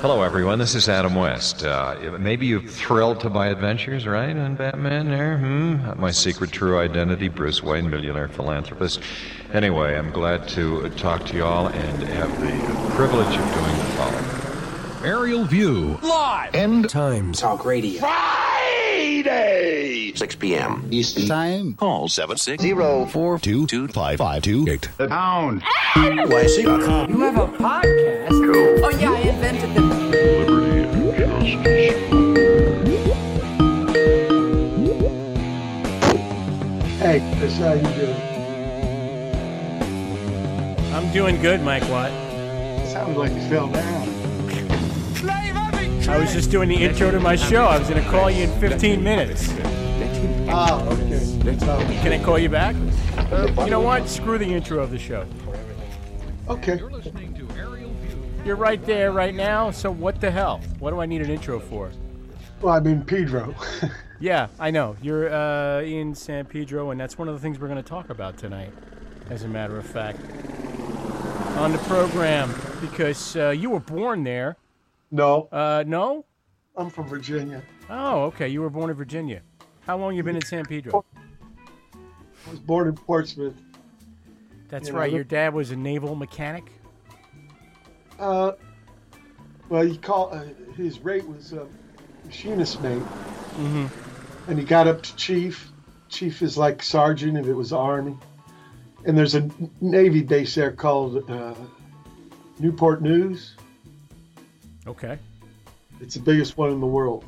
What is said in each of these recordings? Hello, everyone. This is Adam West. Maybe you're thrilled to my adventures, right, on Batman there? My secret true identity, Bruce Wayne, millionaire philanthropist. Anyway, I'm glad to talk to you all and have the privilege of doing the following. Aerial View. Live. End Times. Talk Radio. Friday! 6 p.m. Eastern Time. Call 760-422-5528. The Town. NYC.com. You have a podcast? Cool. Oh, yeah, I invented them. Liberty and justice. Hey, that's how you doing. I'm doing good, Mike Watt. Sounds like you fell down. I was just doing the intro to my show. I was going to call you in 15 minutes. Oh, okay. Can I call you back? You know what? Screw the intro of the show. Okay. You're listening to Aerial View. You're right there, right now. So what the hell? What do I need an intro for? Well, I mean, Pedro. Yeah, I know. You're in San Pedro, and that's one of the things we're going to talk about tonight, as a matter of fact, on the program, because you were born there. No. No? I'm from Virginia. Oh, okay. You were born in Virginia. How long you been in San Pedro? I was born in Portsmouth. That's right. Your dad was a naval mechanic? Well, his rate was machinist mate. Mm-hmm. And he got up to chief. Chief is like sergeant if it was Army. And there's a Navy base there called Newport News. Okay. It's the biggest one in the world.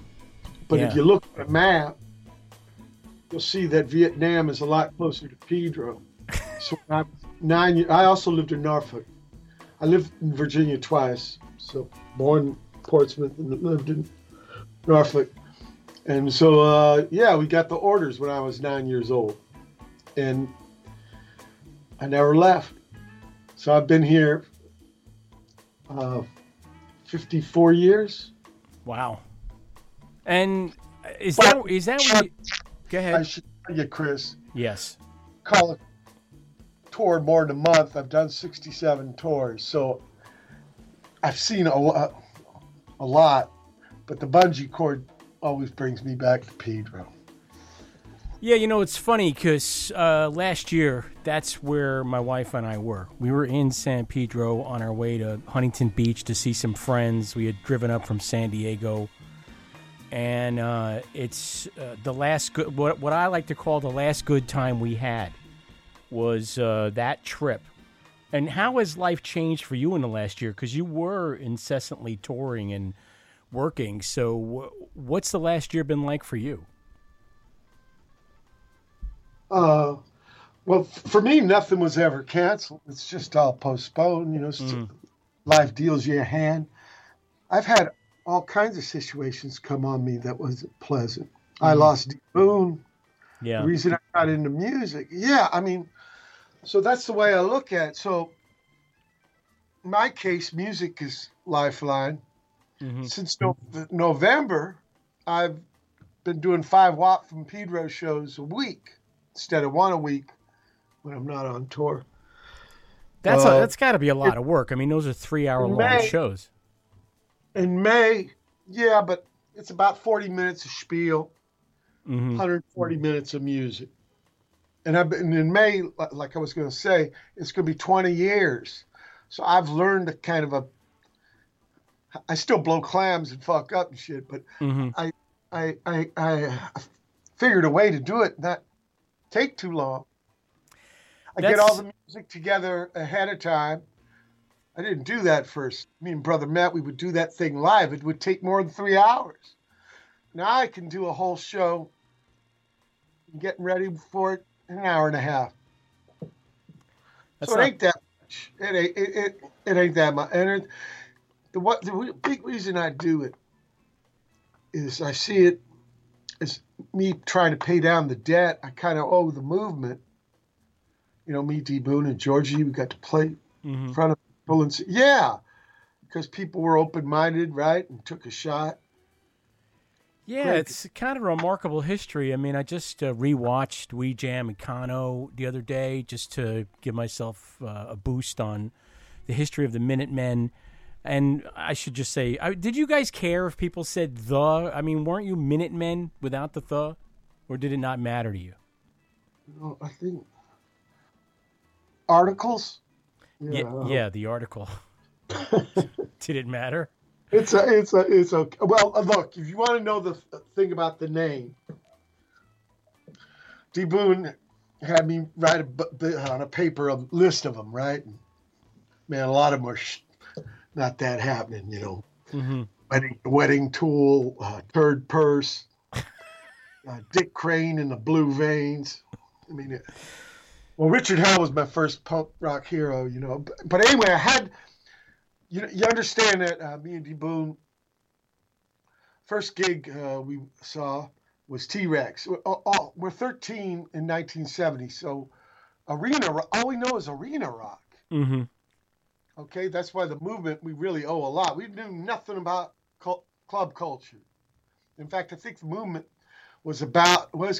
But if you look at a map, you'll see that Vietnam is a lot closer to Pedro. So when I was 9 years old, I also lived in Norfolk. I lived in Virginia twice. So born in Portsmouth and lived in Norfolk. And so, we got the orders when I was 9 years old. And I never left. So I've been here 54 years. Wow. And is that what you... Go ahead. I should tell you, Chris. Yes. Call a tour more than a month. I've done 67 tours, so I've seen a lot, but the bungee cord always brings me back to Pedro. Yeah, you know, it's funny because last year, that's where my wife and I were. We were in San Pedro on our way to Huntington Beach to see some friends. We had driven up from San Diego. And it's the last good, what I like to call the last good time we had was that trip. And how has life changed for you in the last year? Because you were incessantly touring and working. So what's the last year been like for you? Well, for me, nothing was ever canceled. It's just all postponed. You know, life deals you a hand. I've had all kinds of situations come on me that wasn't pleasant. Mm-hmm. I lost Dee Boone. Yeah. The reason I got into music. Yeah, I mean, so that's the way I look at it. So, in my case, music is lifeline. Mm-hmm. Since November, I've been doing 5 Watt from Pedro shows a week. Instead of one a week when I'm not on tour. That's got to be a lot of work. I mean, those are 3-hour-long shows. In May, yeah, but it's about 40 minutes of spiel, 140 minutes of music. And in May, like I was going to say, it's going to be 20 years. So I've learned I still blow clams and fuck up and shit, but I figured a way to do it, not take too long. I get all the music together ahead of time. I didn't do that first. Me and Brother Matt, we would do that thing live. It would take more than 3 hours. Now I can do a whole show, getting ready for it in an hour and a half. It ain't that much. It ain't that much. And the big reason I do it is I see it as me trying to pay down the debt I kind of owe the movement. You know, me, Dee Boone, and Georgie, we got to play in front of people. And yeah, because people were open-minded, right, and took a shot. Yeah, great. It's kind of a remarkable history. I mean, I just rewatched We Jam and Kano the other day just to give myself a boost on the history of the Minutemen. And I should just say, did you guys care if people said the? I mean, weren't you Minutemen without the "the"? Or did it not matter to you? No, I think articles. Yeah, the article. Did it matter? It's okay. Well, look, if you want to know the thing about the name, D. Boone had me write on a paper a list of them, right? And, man, a lot of them were not that happening, you know. Mm-hmm. Wedding Tool, Turd Purse, Dick Crane and the Blue Veins. I mean, Richard Hell was my first punk rock hero, you know. But anyway, I had... You understand that me and D. Boone, first gig we saw was T-Rex. We're 13 in 1970, so all we know is arena rock. Mm-hmm. Okay, that's why the movement we really owe a lot. We knew nothing about club culture. In fact, I think the movement was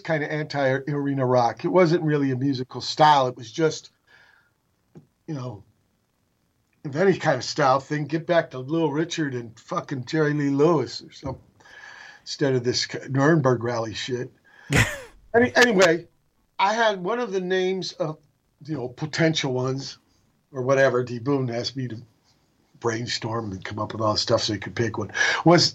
kind of anti-arena rock. It wasn't really a musical style. It was just, you know, if any kind of style thing, get back to Little Richard and fucking Jerry Lee Lewis or something instead of this Nuremberg rally shit. Anyway, I had one of the names of, you know, potential ones or whatever. D. Boone asked me to brainstorm and come up with all this stuff so he could pick one. Was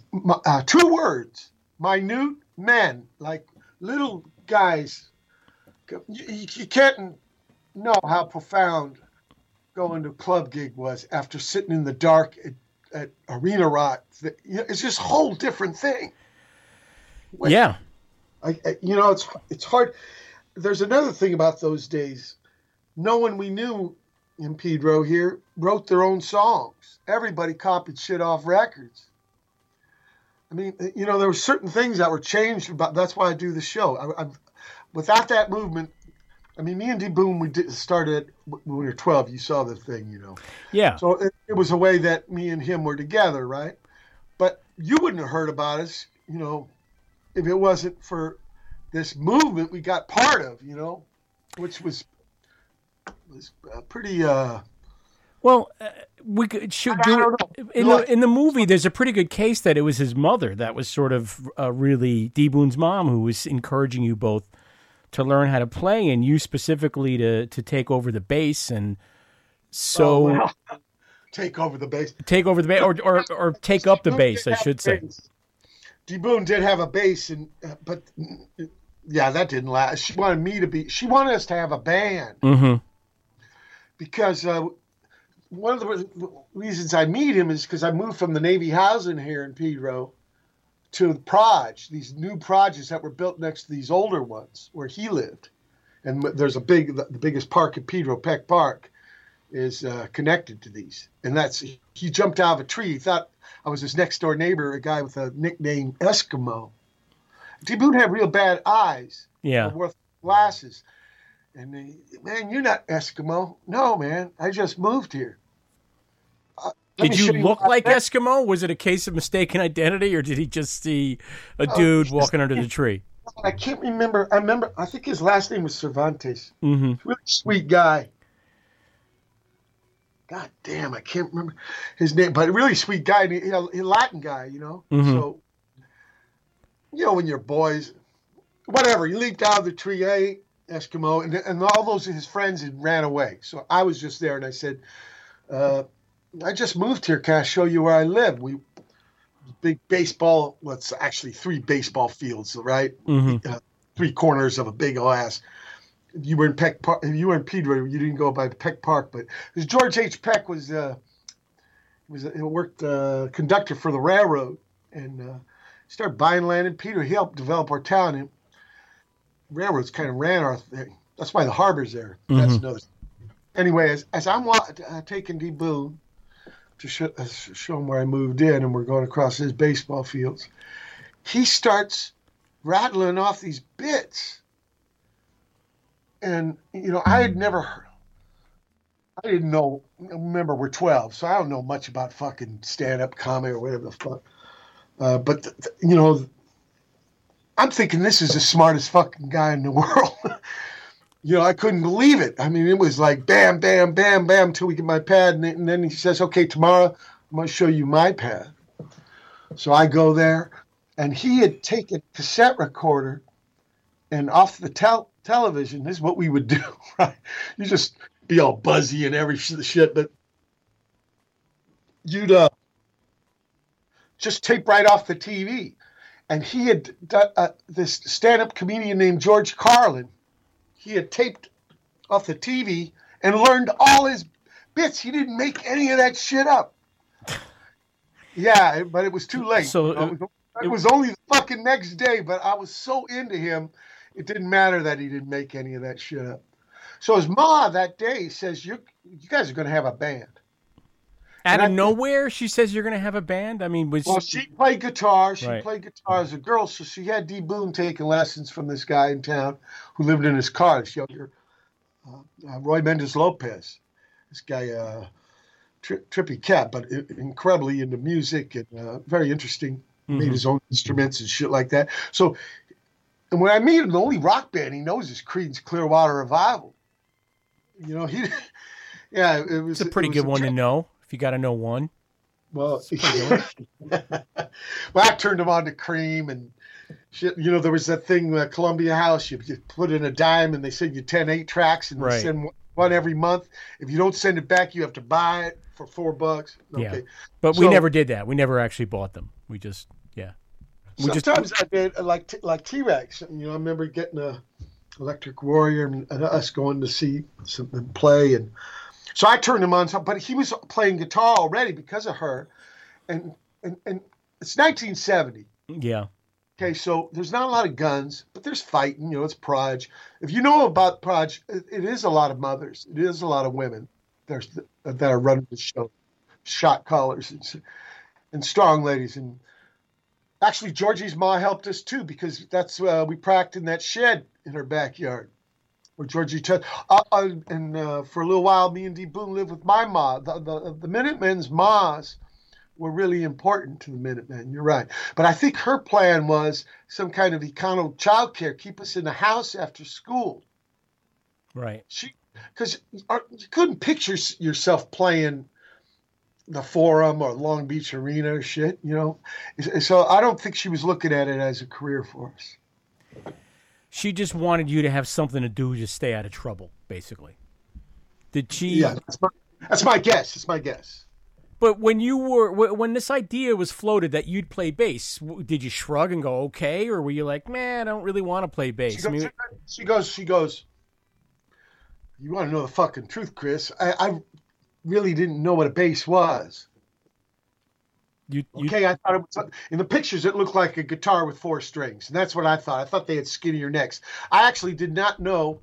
two words, minute men, like little guys. You can't know how profound going to a club gig was after sitting in the dark at arena rock. It's just a whole different thing. Yeah. It's hard. There's another thing about those days. No one we knew in Pedro here wrote their own songs. Everybody copied shit off records. I mean, you know, there were certain things that were changed, but that's why I do the show. Without that movement, I mean, me and D. Boone, started when we were 12. You saw the thing, you know. Yeah. So it was a way that me and him were together, right? But you wouldn't have heard about us, you know, if it wasn't for this movement we got part of, you know, which was pretty. Well, we could. In the movie, there's a pretty good case that it was his mother that was sort of really D. Boone's mom who was encouraging you both to learn how to play, and you specifically to take over the bass, and so take over the bass, or take up the bass, I should say. D. Boone did have a bass, and but yeah, that didn't last. She wanted us to have a band, mm-hmm. because one of the reasons I meet him is because I moved from the Navy housing here in Pedro to the Proj, these new Projes that were built next to these older ones where he lived. And there's the biggest park in Pedro, Peck Park, is connected to these. And he jumped out of a tree. He thought I was his next door neighbor, a guy with a nickname Eskimo. D. Boone had real bad eyes. Yeah. Wore glasses. And man, you're not Eskimo. No, man, I just moved here. Did you look like Eskimo? Was it a case of mistaken identity, or did he just see a dude walking under the tree? I can't remember. I think his last name was Cervantes. Mm-hmm. Really sweet guy. God damn, I can't remember his name, but a really sweet guy, a Latin guy, you know? Mm-hmm. So, you know, when you're boys, whatever, he leaped out of the tree, hey, Eskimo, and all those of his friends had ran away. So I was just there, and I said, I just moved here. Can I show you where I live? Big baseball. Well, it's actually three baseball fields, right? Mm-hmm. Three corners of a big ass. You were in Peck Park. If you were in Pedro, you didn't go by Peck Park, but George H. Peck worked conductor for the railroad, and started buying land in Pedro. He helped develop our town, and railroads kind of ran our thing. That's why the harbor's there. Mm-hmm. That's another. Anyway, as I'm taking D. Boone to show him where I moved in, and we're going across his baseball fields, he starts rattling off these bits. And, you know, I had never heard, I didn't know, remember, we're 12, so I don't know much about fucking stand-up comedy or whatever the fuck. But, you know, I'm thinking this is the smartest fucking guy in the world. You know, I couldn't believe it. I mean, it was like bam, bam, bam, bam till we get my pad. And then he says, okay, tomorrow I'm must show you my path. So I go there, and he had taken a cassette recorder, and off the television, this is what we would do, right? You just be all buzzy and every shit, but you'd just tape right off the TV. And he had done this stand-up comedian named George Carlin. He had taped off the TV and learned all his bits. He didn't make any of that shit up. Yeah, but it was too late. So it was only the fucking next day, but I was so into him, it didn't matter that he didn't make any of that shit up. So his ma that day says, you guys are going to have a band. Out of nowhere, she says you're going to have a band? I mean, was... Well, she played guitar. She played guitar as a girl, so she had Dee Boone taking lessons from this guy in town who lived in his car, this younger Roy Mendes Lopez. This guy... trippy cat, but incredibly into music and very interesting. Mm-hmm. Made his own instruments and shit like that. So, and when I meet him, the only rock band he knows is Creedence Clearwater Revival. You know, it was it's a pretty good one to know if you got to know one. Well, well, I turned him on to Cream and shit. You know, there was that thing at Columbia House. You put in a dime and they send you 8 tracks and they send one every month. If you don't send it back, you have to buy it. For $4. Okay. Yeah. But we never did that. We never actually bought them. We just, Sometimes I did, like T-Rex. You know, I remember getting a Electric Warrior and us going to see something play. And so I turned him on. But he was playing guitar already because of her. And it's 1970. Yeah. Okay, so there's not a lot of guns, but there's fighting. You know, it's Proj. If you know about Proj, it is a lot of mothers. It is a lot of women. There's that are running the show, shot callers and strong ladies. And actually, Georgie's ma helped us too, because that's we practiced in that shed in her backyard where Georgie for a little while, me and Dee Boone lived with my ma. The Minutemen's mas were really important to the Minutemen. You're right, but I think her plan was some kind of econo childcare, keep us in the house after school. Right. Because you couldn't picture yourself playing the Forum or Long Beach Arena or shit, you know. So I don't think she was looking at it as a career for us. She just wanted you to have something to do to stay out of trouble, basically. Did she? Yeah, that's my guess. It's my guess. But when this idea was floated that you'd play bass, did you shrug and go, okay? Or were you like, man, I don't really want to play bass? She goes. You want to know the fucking truth, Chris? I really didn't know what a bass was. I thought it was... In the pictures, it looked like a guitar with 4 strings, and that's what I thought. I thought they had skinnier necks. I actually did not know...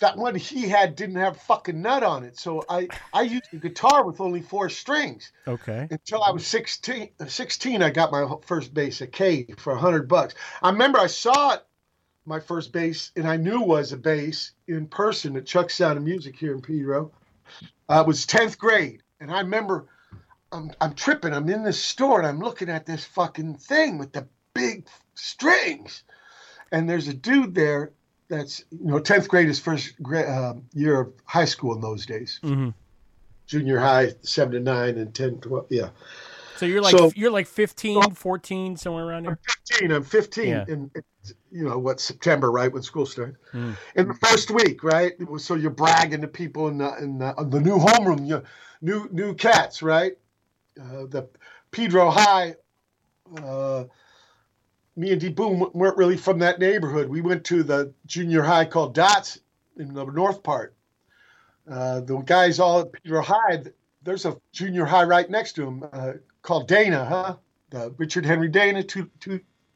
That one he had didn't have fucking nut on it, so I used a guitar with only 4 strings. Okay. Until I was 16, I got my first bass, a K, for $100. I remember I saw it. My first bass, and I knew was a bass in person at Chuck's Sound of Music here in Pedro. It was 10th grade, and I remember I'm tripping. I'm in this store, and I'm looking at this fucking thing with the big strings. And there's a dude there that's, you know, 10th grade is first grade, year of high school in those days. Mm-hmm. Junior high, 7 to 9, and 10, 12, yeah. So you're like 15, 14, somewhere around there? I'm 15. Yeah. And you know what, September, right, when school starts. Mm. In the first week, right? So you're bragging to people in the new homeroom, new cats, right? The Pedro High, me and Dee Boone weren't really from that neighborhood. We went to the junior high called Dots in the north part. The guys all at Pedro High, there's a junior high right next to him called Dana, huh? Richard Henry Dana, two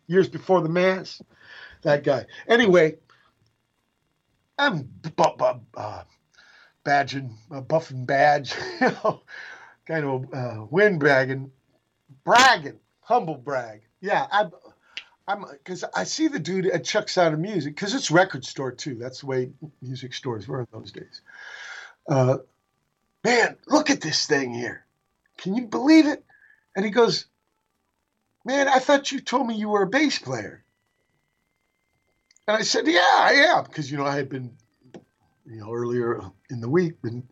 years before the mass, that guy. Anyway, I'm buffing badge, you know, kind of windbagging, bragging, humble brag. Yeah, I'm because I see the dude at Chuck's Sound of Music, because it's record store too. That's the way music stores were in those days. Man, look at this thing here. Can you believe it? And he goes, man, I thought you told me you were a bass player. And I said, yeah, I am. Because, you know, I had been, you know, earlier in the week, been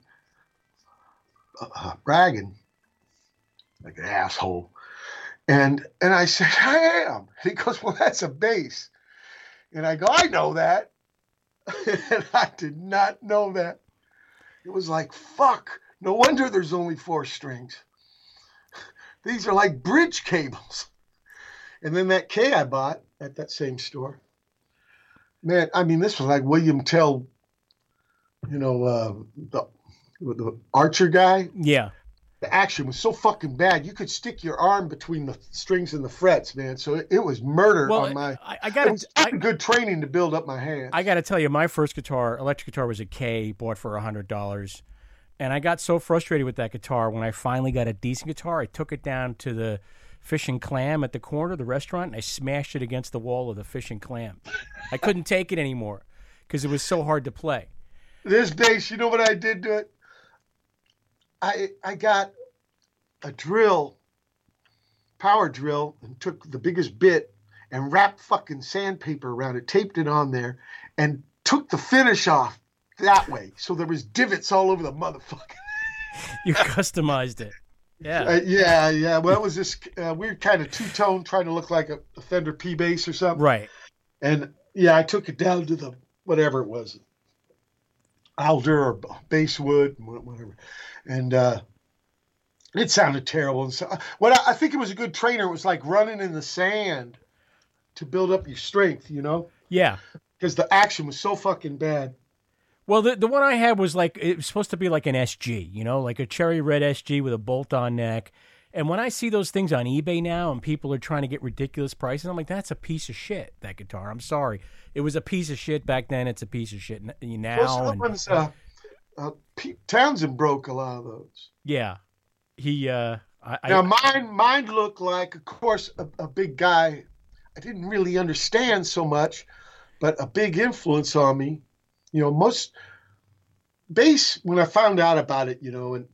bragging like an asshole. And I said, I am. And he goes, well, that's a bass. And I go, I know that. And I did not know that. It was like, fuck. No wonder there's only four strings. These are like bridge cables. And then that K I bought at that same store. Man, I mean, this was like William Tell, you know, the Archer guy. Yeah. The action was so fucking bad. You could stick your arm between the strings and the frets, man. So it was murder on my... It was good training to build up my hands. I got to tell you, my first guitar, electric guitar, was a K, bought for $100. And I got so frustrated with that guitar when I finally got a decent guitar. I took it down to the Fish and Clam at the corner of the restaurant, and I smashed it against the wall of the Fish and Clam. I couldn't take it anymore because it was so hard to play. This bass, you know what I did to it? I got a drill, power drill, and took the biggest bit and wrapped fucking sandpaper around it, taped it on there, and took the finish off that way. So there was divots all over the motherfucker. You customized it. Yeah. Yeah. Well, it was this weird kind of two-tone trying to look like a Fender P bass or something. Right. And, yeah, I took it down to the whatever it was, alder or basswood, whatever. And it sounded terrible. And so, I think it was a good trainer. It was like running in the sand to build up your strength, you know? Yeah. Because the action was so fucking bad. Well, the one I had was like, it was supposed to be like an SG, you know, like a cherry red SG with a bolt-on neck. And when I see those things on eBay now and people are trying to get ridiculous prices, I'm like, that's a piece of shit, that guitar. I'm sorry. It was a piece of shit back then. It's a piece of shit now. Well, someone's, Pete Townsend broke a lot of those. Yeah. He, mine looked like, of course, a big guy. I didn't really understand so much, but a big influence on me. You know, most bass, when I found out about it, you know, and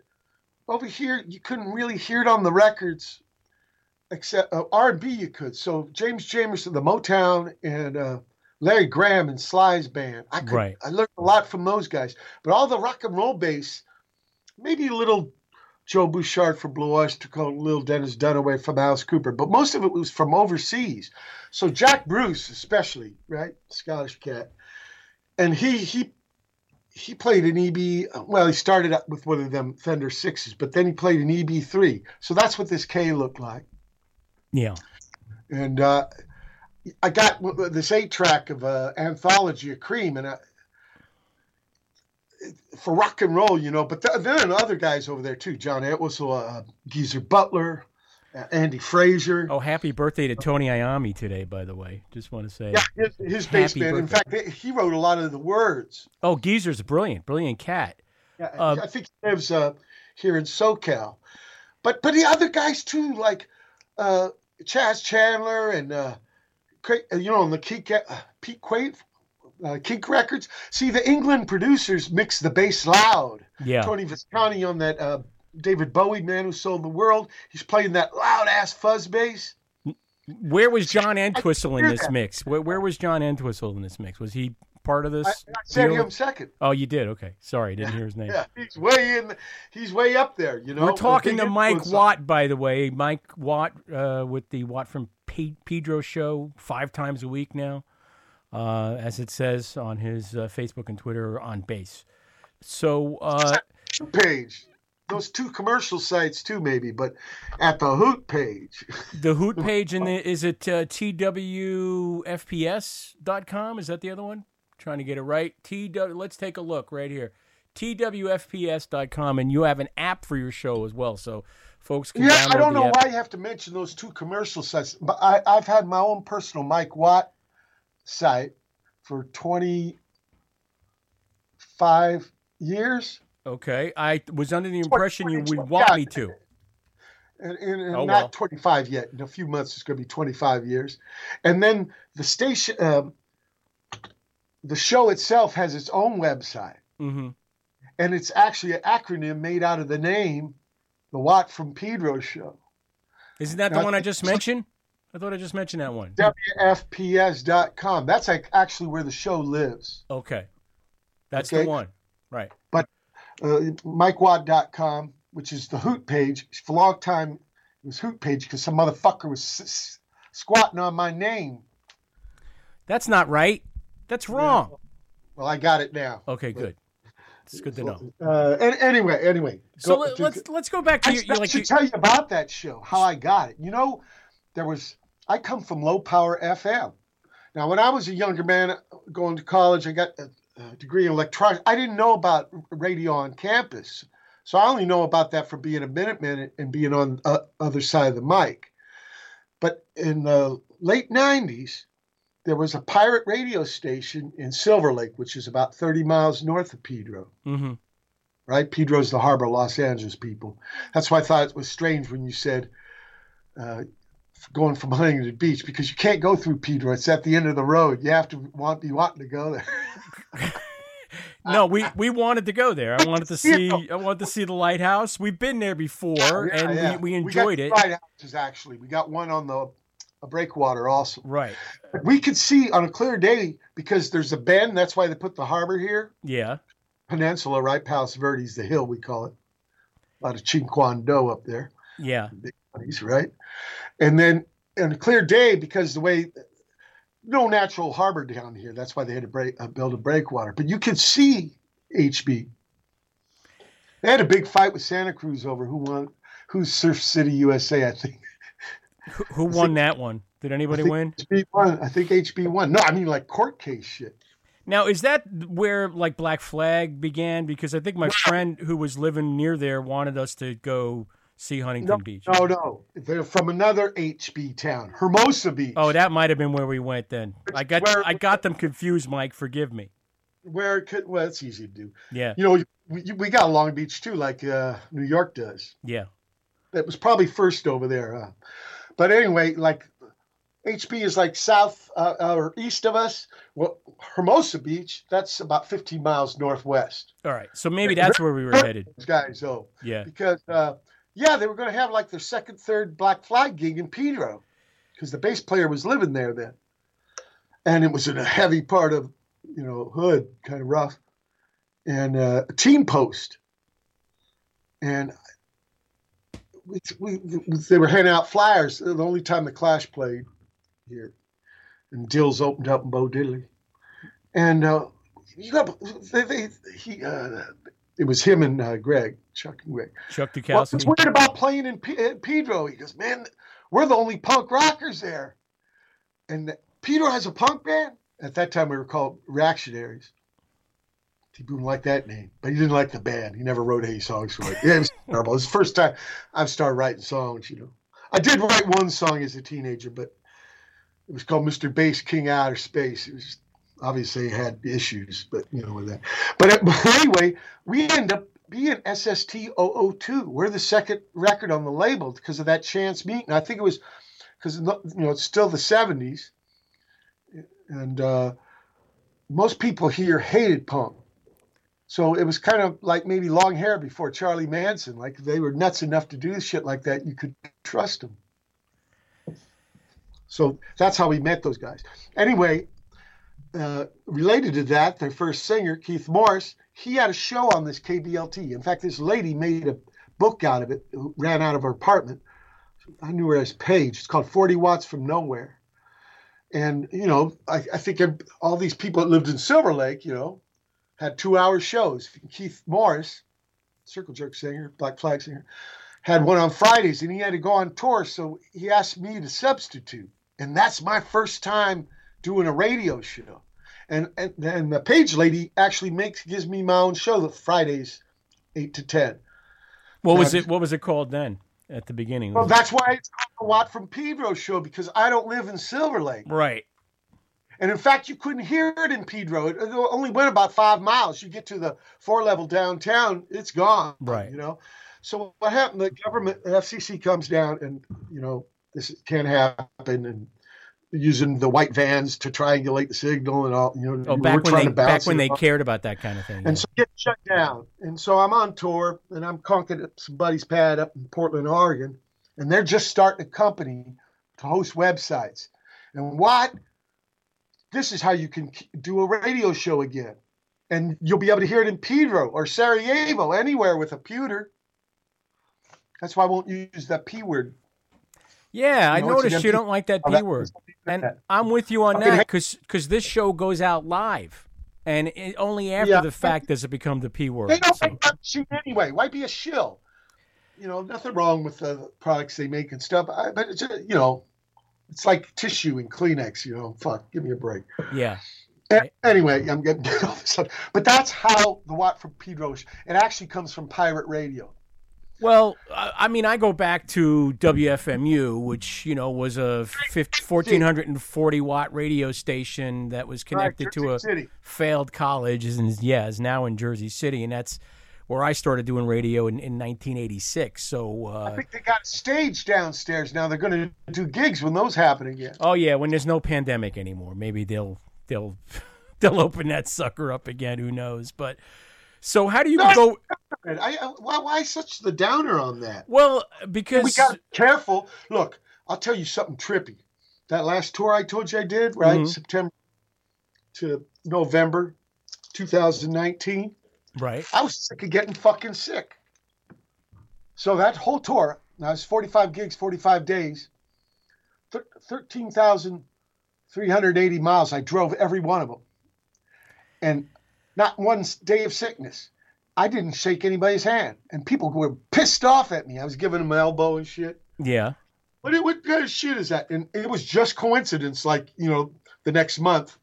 over here, you couldn't really hear it on the records, except R&B you could. So James Jamerson, the Motown, and Larry Graham and Sly's band. I learned a lot from those guys. But all the rock and roll bass, maybe a little Joe Bouchard from Blue Oyster Cult, little Dennis Dunaway from Alice Cooper, but most of it was from overseas. So Jack Bruce especially, right, Scottish cat. And he played an EB. Well, he started out with one of them Fender Sixes, but then he played an EB3. So that's what this K looked like. Yeah. And I got this 8-track of Anthology of Cream, and for rock and roll, you know. But there are other guys over there too. John Entwistle, Geezer Butler, Andy Frazier. Oh, happy birthday to Tony Iommi today, by the way. Just want to say. Yeah, his bass man. In fact, he wrote a lot of the words. Oh, Geezer's brilliant cat. Yeah, I think he lives here in SoCal. But the other guys, too, like Chaz Chandler and, you know, on the Pete Quaife, Kink Records. See, the England producers mix the bass loud. Yeah. Tony Visconti on that David Bowie, Man Who Sold the World. He's playing that loud-ass fuzz bass. Where was John Entwistle in this mix? Where was John Entwistle in this mix? Was he part of this? I said him second. Oh, you did? Okay. Sorry, I didn't hear his name. Yeah, he's way up there, you know. We're talking to Mike Watt, by the way. Mike Watt with the Watt from Pedro show 5 times a week now, as it says on his Facebook and Twitter on bass. So page. Those 2 commercial sites too, maybe, but at the Hoot page. The Hoot page, and is it twfps.com? Is that the other one? I'm trying to get it right. Let's take a look right here. twfps.com, and you have an app for your show as well, so folks can download the app. I don't know why you have to mention those 2 commercial sites, but I've had my own personal Mike Watt site for 25 years. Okay, I was under the impression you would want me to. And oh, not well. 25 yet. In a few months, it's going to be 25 years. And then the station, the show itself has its own website. Mm-hmm. And it's actually an acronym made out of the name, the Watt from Pedro show. Isn't that the one I just mentioned? I thought I just mentioned that one. WFPS.com. That's like actually where the show lives. Okay. That's the one. Right. But MikeWatt.com, which is the Hoot page. For a long time, It was Hoot Page because some motherfucker was squatting on my name. That's not right. That's wrong. Yeah. Well, I got it now. Okay, good. It's good to know. Anyway. So let's go back to your... I should tell you about that show, how I got it. You know, I come from Low Power FM. Now, when I was a younger man going to college, I got a degree in electronics. I didn't know about radio on campus. So I only know about that from being a Minuteman and being on the other side of the mic. But in the late 90s, there was a pirate radio station in Silver Lake, which is about 30 miles north of Pedro. Mm-hmm. Right? Pedro's the harbor, Los Angeles people. That's why I thought it was strange when you said going from Huntington Beach, because you can't go through Pedro. It's at the end of the road. You have to be wanting to go there. No, we wanted to go there. I wanted to see the lighthouse. We've been there before, we enjoyed it. Lighthouses, actually, we got one on a breakwater also. Right, but we could see on a clear day because there's a bend. That's why they put the harbor here. Yeah, peninsula, right? Palos Verdes, the hill we call it. A lot of Chinquando up there. Yeah, the big bunnies, right? And then on a clear day, because the way. No natural harbor down here. That's why they had to build a breakwater. But you could see HB. They had a big fight with Santa Cruz over who's Surf City USA, I think. Who won that one? Did anybody win? I think HB won. No, I mean like court case shit. Now, is that where like Black Flag began? Because I think my friend who was living near there wanted us to go see Huntington Beach. No. They're from another HB town, Hermosa Beach. Oh, that might have been where we went then. I got them confused, Mike. Forgive me. Well, it's easy to do. Yeah. You know, we got Long Beach too, like New York does. Yeah. That was probably first over there. But anyway, like HB is like south or east of us. Well, Hermosa Beach, that's about 15 miles northwest. All right. So maybe that's where we were headed. Those guys, though. Yeah. Because... yeah, they were going to have like their second, third Black Flag gig in Pedro because the bass player was living there then. And it was in a heavy part of, you know, hood, kind of rough, and a team post. And they were handing out flyers. The only time the Clash played here. And Dills opened up and Bo Diddley. And it was him and Greg. Chuck and Rick. Chuck Dukowski. What's weird about playing in Pedro? He goes, man, we're the only punk rockers there. And Pedro has a punk band. At that time, we were called Reactionaries. He didn't like that name, but he didn't like the band. He never wrote any songs for it. Yeah, it was terrible. It was the first time I've started writing songs, you know. I did write one song as a teenager, but it was called Mr. Bass King Outer Space. It was obviously had issues, but you know, with that. But anyway, we end up being SST002. We're the second record on the label because of that chance meeting. I think it was because, you know, it's still the 70s. And most people here hated punk. So it was kind of like maybe long hair before Charlie Manson. Like they were nuts enough to do shit like that. You could trust them. So that's how we met those guys. Anyway, related to that, their first singer, Keith Morris, he had a show on this KBLT. In fact, this lady made a book out of it, ran out of her apartment. I knew her as Paige. It's called 40 Watts from Nowhere. And, you know, I think all these people that lived in Silver Lake, you know, had 2-hour shows. Keith Morris, Circle Jerk singer, Black Flag singer, had one on Fridays, and he had to go on tour, so he asked me to substitute. And that's my first time doing a radio show. And the Page lady actually gives me my own show the Fridays, 8 to 10. What was it called then? At the beginning. Well, that's why it's called the Watt from Pedro show because I don't live in Silver Lake. Right. And in fact, you couldn't hear it in Pedro. It only went about 5 miles. You get to the 4-level downtown, it's gone. Right. You know. So what happened? The government, the FCC comes down, and you know this can't happen and. Using the white vans to triangulate the signal and all, you know, back when they cared about that kind of thing. And so get shut down. And so I'm on tour and I'm conking at some buddy's pad up in Portland, Oregon, and they're just starting a company to host websites. And this is how you can do a radio show again. And you'll be able to hear it in Pedro or Sarajevo, anywhere with a pewter. That's why I won't use that P word Yeah, I noticed you don't like that B word. And I'm with you on that because this show goes out live. And it, only after the fact does it become the P word. They don't make that shit anyway. Why be a shill? You know, nothing wrong with the products they make and stuff. But, it's just, you know, it's like tissue and Kleenex, you know. Fuck, give me a break. Yeah. Anyway, I'm getting all this stuff. But that's how the Watt from Pedro, it actually comes from pirate radio. Well, I mean, I go back to WFMU, which, you know, was a 1,440-watt radio station that was connected to a failed college, and is now in Jersey City, and that's where I started doing radio in 1986. So I think they got a stage downstairs now. They're going to do gigs when those happen again. Oh yeah, when there's no pandemic anymore, maybe they'll open that sucker up again. Who knows? But. So how do you go? Why such the downer on that? Well, because we got to be careful. Look, I'll tell you something trippy. That last tour I told you I did, right, September to November, 2019. Right. I was sick of getting fucking sick. So that whole tour, now it's 45 gigs, 45 days, 13,380 miles. I drove every one of them, and. Not one day of sickness. I didn't shake anybody's hand. And people were pissed off at me. I was giving them an elbow and shit. Yeah. But what kind of shit is that? And it was just coincidence, like, you know, the next month.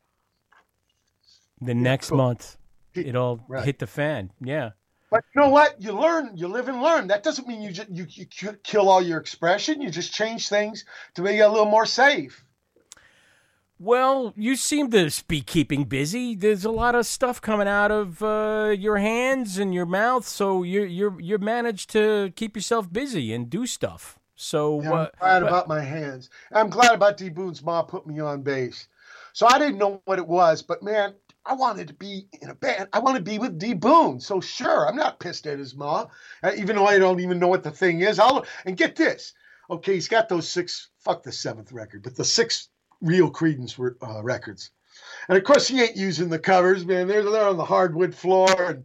It all hit the fan. Yeah. But you know what? You learn. You live and learn. That doesn't mean you kill all your expression. You just change things to make it a little more safe. Well, you seem to be keeping busy. There's a lot of stuff coming out of your hands and your mouth, so you're managed to keep yourself busy and do stuff. So yeah, I'm glad about my hands. I'm glad about D. Boone's mom put me on bass. So I didn't know what it was, but man, I wanted to be in a band. I want to be with D. Boone. So sure, I'm not pissed at his mom, even though I don't even know what the thing is. And get this, okay? He's got those six. Fuck the seventh record, but the sixth. Real Creedence records, and of course he ain't using the covers, man. They're on the hardwood floor, and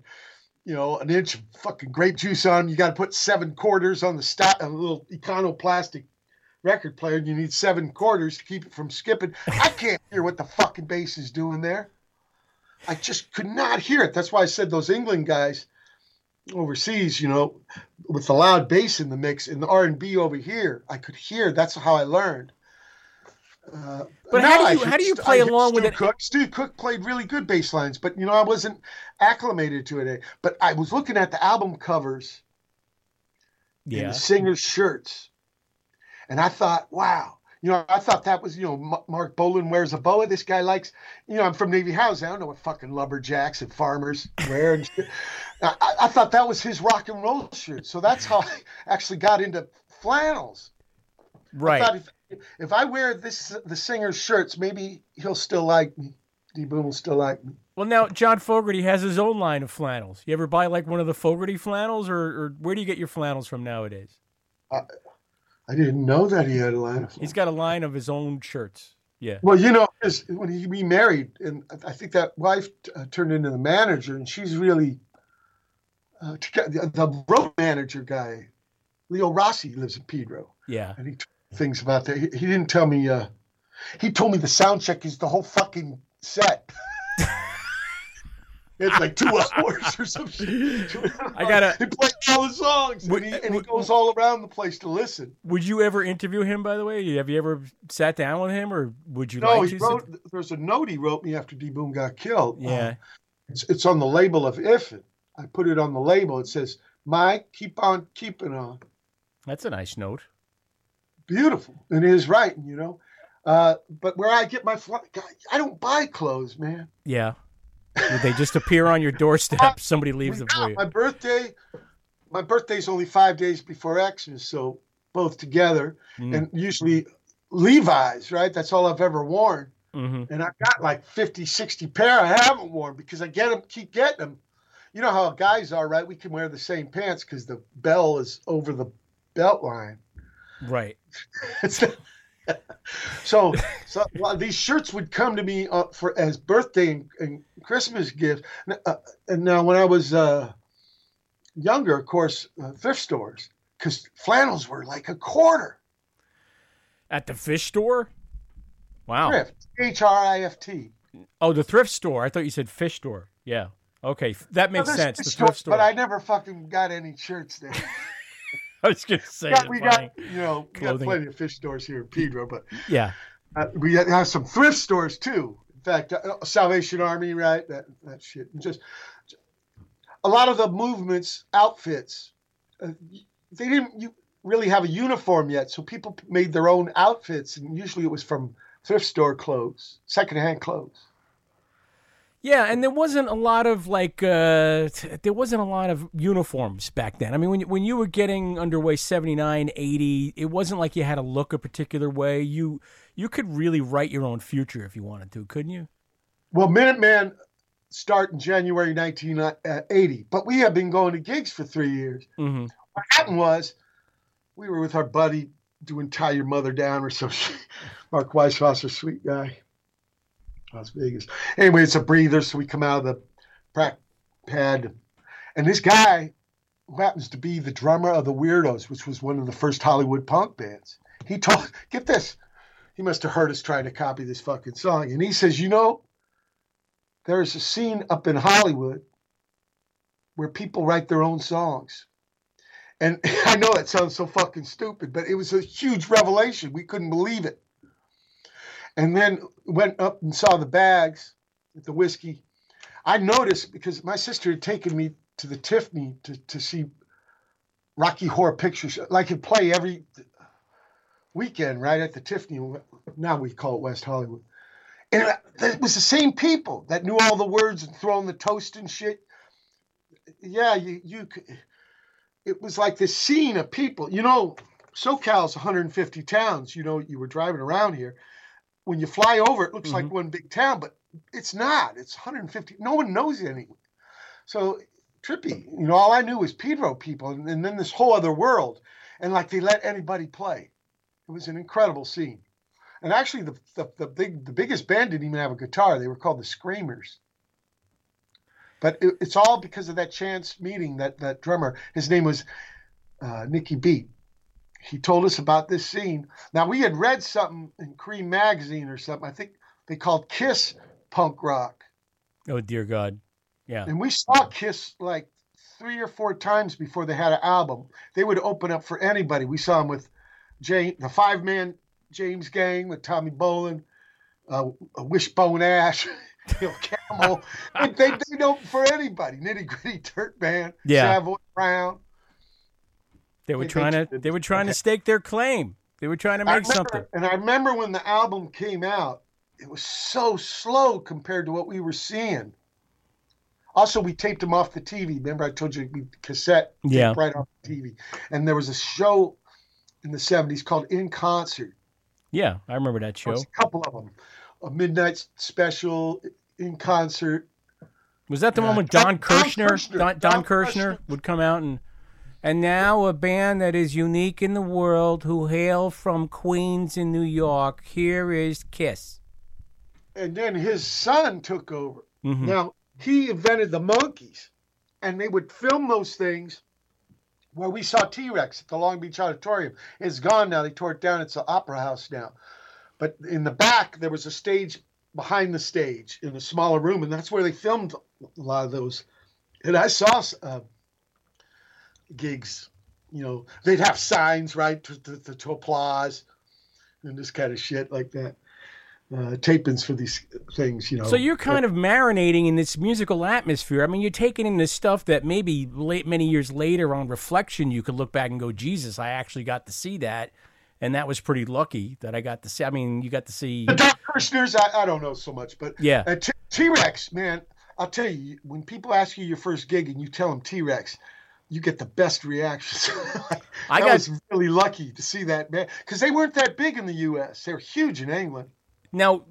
you know, an inch of fucking grape juice on them. You got to put 7/4 on the a little Econoplastic record player, and you need 7/4 to keep it from skipping. I can't hear what the fucking bass is doing there. I just could not hear it. That's why I said those England guys overseas, you know, with the loud bass in the mix and the R&B over here, I could hear. That's how I learned. But how do you play along with it? Steve Cook played really good bass lines, but you know I wasn't acclimated to it. But I was looking at the album covers, and the singers' shirts, and I thought, wow, you know, I thought that was, you know, Mark Bolan wears a boa. This guy likes, you know, I'm from Navy House. I don't know what fucking lumberjacks and farmers wear and shit. I thought that was his rock and roll shirt. So that's how I actually got into flannels. Right. I thought if I wear the singer's shirts, maybe he'll still like me. D. Boone will still like me. Well, now, John Fogerty has his own line of flannels. You ever buy, like, one of the Fogerty flannels, or where do you get your flannels from nowadays? I didn't know that he had a line of flannels. He's got a line of his own shirts, yeah. Well, you know, when he remarried, and I think that wife turned into the manager, and she's really the road manager guy, Leo Rossi, lives in Pedro. Yeah. And he things about that. He didn't tell me. He told me the sound check is the whole fucking set. It's like 2 hours or something. He plays all the songs, and he goes all around the place to listen. Would you ever interview him? By the way, have you ever sat down with him, or would you? No, like there's a note he wrote me after D. Boone got killed. Yeah, it's on the label of Iffin. I put it on the label. It says, "Mike, keep on keeping on." That's a nice note. Beautiful in his writing, you know. But where I get my I don't buy clothes, man. Yeah, they just appear on your doorstep. Somebody leaves them for you. My birthday's only 5 days before Xmas, so both together, and usually Levi's, right? That's all I've ever worn, and I've got like 50, 60 pair I haven't worn because I get them, keep getting them. You know how guys are, right? We can wear the same pants because the bell is over the belt line. Right. So well, these shirts would come to me for as birthday and Christmas gifts. And now when I was younger, of course, thrift stores, because flannels were like $0.25. At the fish store? Wow. Thrift. H-R-I-F-T. Oh, the thrift store. I thought you said fish store. Yeah. Okay. That makes sense. The thrift store. But I never fucking got any shirts there. I was going to say. We got plenty of fish stores here in Pedro, but yeah, we have some thrift stores too. In fact, Salvation Army, right? That shit. Just a lot of the movement's outfits. They didn't really have a uniform yet, so people made their own outfits, and usually it was from thrift store clothes, secondhand clothes. Yeah, and there wasn't a lot of uniforms back then. I mean, when you were getting underway 79, 80, it wasn't like you had to look a particular way. You could really write your own future if you wanted to, couldn't you? Well, Minuteman start in January 1980, but we had been going to gigs for 3 years. Mm-hmm. What happened was we were with our buddy doing Tie Your Mother Down or some shit. Mark Weiswasser, sweet guy. Las Vegas. Anyway, it's a breather, so we come out of the prac pad. And this guy, who happens to be the drummer of the Weirdos, which was one of the first Hollywood punk bands, he told, get this, he must have heard us trying to copy this fucking song. And he says, you know, there's a scene up in Hollywood where people write their own songs. And I know it sounds so fucking stupid, but it was a huge revelation. We couldn't believe it. And then went up and saw the bags with the whiskey. I noticed because my sister had taken me to the Tiffany to see Rocky Horror Picture Show. Like it play every weekend, right, at the Tiffany. Now we call it West Hollywood. And it was the same people that knew all the words and throwing the toast and shit. Yeah, you could. It was like this scene of people. You know, SoCal's 150 towns. You know, you were driving around here. When you fly over, it looks like one big town, but it's not. It's 150. No one knows anyone. So trippy. You know, all I knew was Pedro people and then this whole other world. And like they let anybody play. It was an incredible scene. And actually the biggest band didn't even have a guitar. They were called the Screamers. But it's all because of that chance meeting that drummer. His name was Nicky B. He told us about this scene. Now, we had read something in Cream magazine or something. I think they called Kiss punk rock. Oh, dear God. Yeah. And we saw Kiss like 3 or 4 times before they had an album. They would open up for anybody. We saw them with the five-man James Gang, with Tommy Bolin, Wishbone Ash, Camel. They'd open for anybody. Nitty Gritty Dirt Band, Savoy Brown. They were trying to stake their claim. They were trying to make something. And I remember when the album came out, it was so slow compared to what we were seeing. Also, we taped them off the TV. Remember I told you we cassette taped right off the TV. And there was a show in the 70s called In Concert. Yeah, I remember that show. There was a couple of them. A Midnight Special, In Concert. Was that the one with Don Kirshner? Don Kirshner would come out and... And now a band that is unique in the world who hail from Queens in New York. Here is Kiss. And then his son took over. Mm-hmm. Now, he invented the Monkees. And they would film those things where we saw T-Rex at the Long Beach Auditorium. It's gone now. They tore it down. It's an opera house now. But in the back, there was a stage behind the stage in a smaller room. And that's where they filmed a lot of those. And I saw... gigs, you know, they'd have signs, right, to applause and this kind of shit like that. Tapings for these things, you know. So you're kind of marinating in this musical atmosphere. I mean, you're taking in this stuff that maybe many years later on reflection, you could look back and go, Jesus, I actually got to see that. And that was pretty lucky that I got to see. I mean, you got to see. The Don Kirshner's, I don't know so much, but yeah. T-Rex, man, I'll tell you, when people ask you your first gig and you tell them T-Rex, you get the best reactions. I was really lucky to see that, man, because they weren't that big in the U.S. They were huge in England. Now,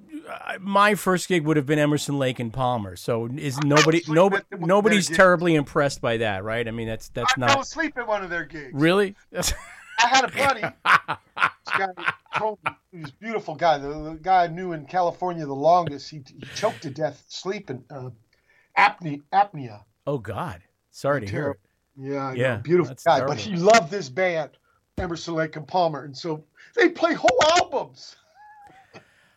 my first gig would have been Emerson, Lake, and Palmer. So is nobody's terribly impressed by that, right? I mean, that's not. I fell asleep at one of their gigs. Really? I had a buddy. This beautiful guy, the guy I knew in California the longest. He choked to death sleeping, apnea. Oh God! Sorry to hear it. Yeah, beautiful guy. Terrible. But he loved this band, Emerson, Lake, and Palmer. And so They play whole albums.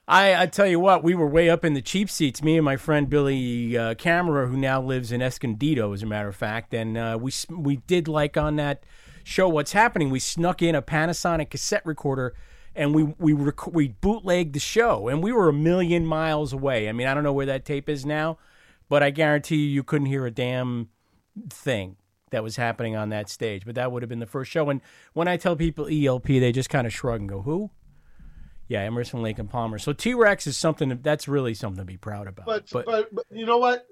I tell you what, we were way up in the cheap seats, me and my friend Billy Camera, who now lives in Escondido, as a matter of fact. And we did, like on that show, What's Happening, we snuck in a Panasonic cassette recorder and we bootlegged the show. And we were a million miles away. I mean, I don't know where that tape is now, but I guarantee you couldn't hear a damn thing that was happening on that stage. But that would have been the first show. And when I tell people ELP, they just kind of shrug and go, who? Yeah, Emerson, Lake, and Palmer. So T-Rex is something that's really something to be proud about. But you know what?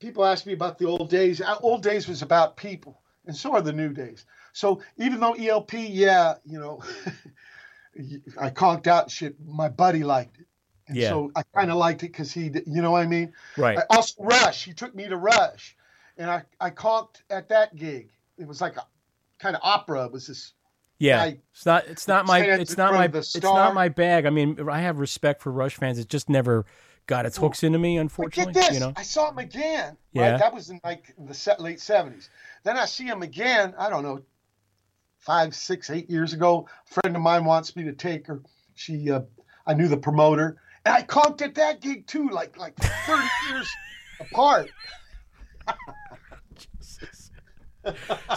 People ask me about the old days. Old days was about people, and so are the new days. So even though ELP, yeah, you know, I conked out shit. My buddy liked it, and so I kind of liked it because he, you know what I mean? Right. I also Rush. He took me to Rush, and I conked at that gig. It was like a kind of opera. It was this. Yeah, it's not my bag. I mean, I have respect for Rush fans. It just never got its hooks into me, unfortunately. Get this. You know? I saw him again. Yeah, right? That was in like the late 70s. Then I see him again. I don't know, 5, 6, 8 years ago. A friend of mine wants me to take her. She, I knew the promoter, and I conked at that gig too, like 30 years apart. Jesus.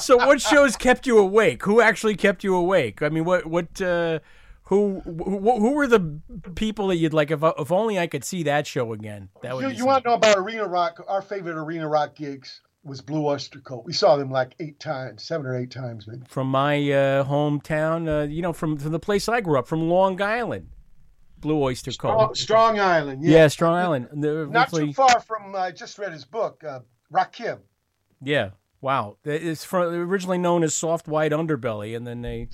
So what shows kept you awake? Who actually kept you awake? I mean, who were the people that you'd like, if only I could see that show again? That would you want to know about arena rock? Our favorite arena rock gigs was Blue Oyster Cult. We saw them like 7 or 8 times, maybe. From my hometown, you know, from the place I grew up, from Long Island. Blue Oyster Cult. Strong Island. Yeah, Strong Island. Not too far from, I just read his book, Rakim. Yeah. Wow, it's originally known as Soft White Underbelly, and then they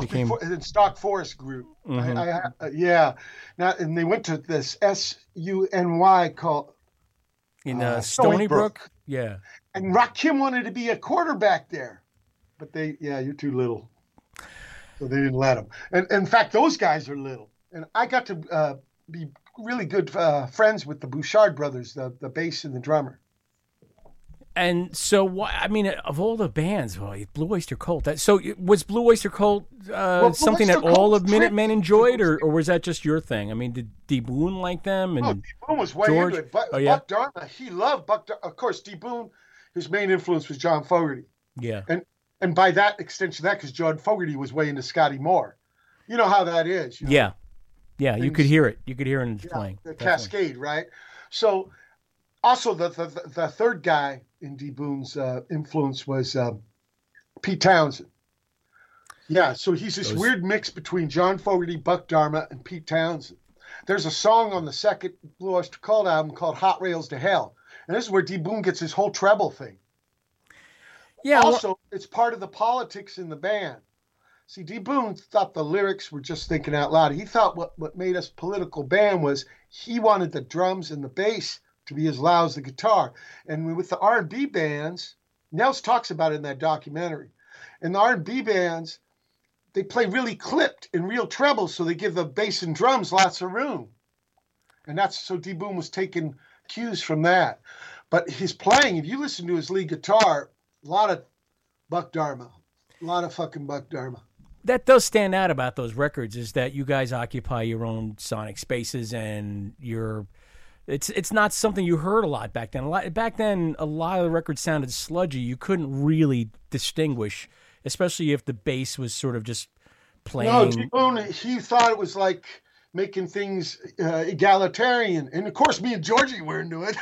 became... before, Stock Forest Group. Mm-hmm. Now and they went to this SUNY called in Stony Brook. Yeah, and Rakim wanted to be a quarterback there, but they you're too little, so they didn't let him. And in fact, those guys are little, and I got to be really good friends with the Bouchard brothers, the bass and the drummer. And so, I mean, of all the bands, Blue Oyster Cult. Was Blue Oyster Cult something that all of Minutemen enjoyed, or was that just your thing? I mean, did D. Boone like them? And D. Boone was way into it. Buck Dharma, he loved Buck Dharma. Of course, D. Boone, his main influence was John Fogerty. Yeah. And by that extension, because John Fogerty was way into Scotty Moore. You know how that is. You know? Yeah. Yeah, you could hear it. You could hear him playing. The Cascade, right? So, also, the third guy in D. Boone's influence was Pete Townsend. Yeah, so he's this weird mix between John Fogerty, Buck Dharma, and Pete Townsend. There's a song on the second Blue Oyster Cult album called Hot Rails to Hell. And this is where D. Boone gets his whole treble thing. Yeah. Also, it's part of the politics in the band. See, D. Boone thought the lyrics were just thinking out loud. He thought what made us political band was he wanted the drums and the bass to be as loud as the guitar. And with the R&B bands, Nels talks about it in that documentary. And the R&B bands, they play really clipped and real treble, so they give the bass and drums lots of room. And that's so D. Boone was taking cues from that. But his playing, if you listen to his lead guitar, a lot of Buck Dharma, a lot of fucking Buck Dharma. That does stand out about those records is that you guys occupy your own sonic spaces and you're. It's not something you heard a lot back then. A lot of the records sounded sludgy. You couldn't really distinguish, especially if the bass was sort of just playing. No, D. Boone, he thought it was like making things egalitarian. And, of course, me and Georgie were into it.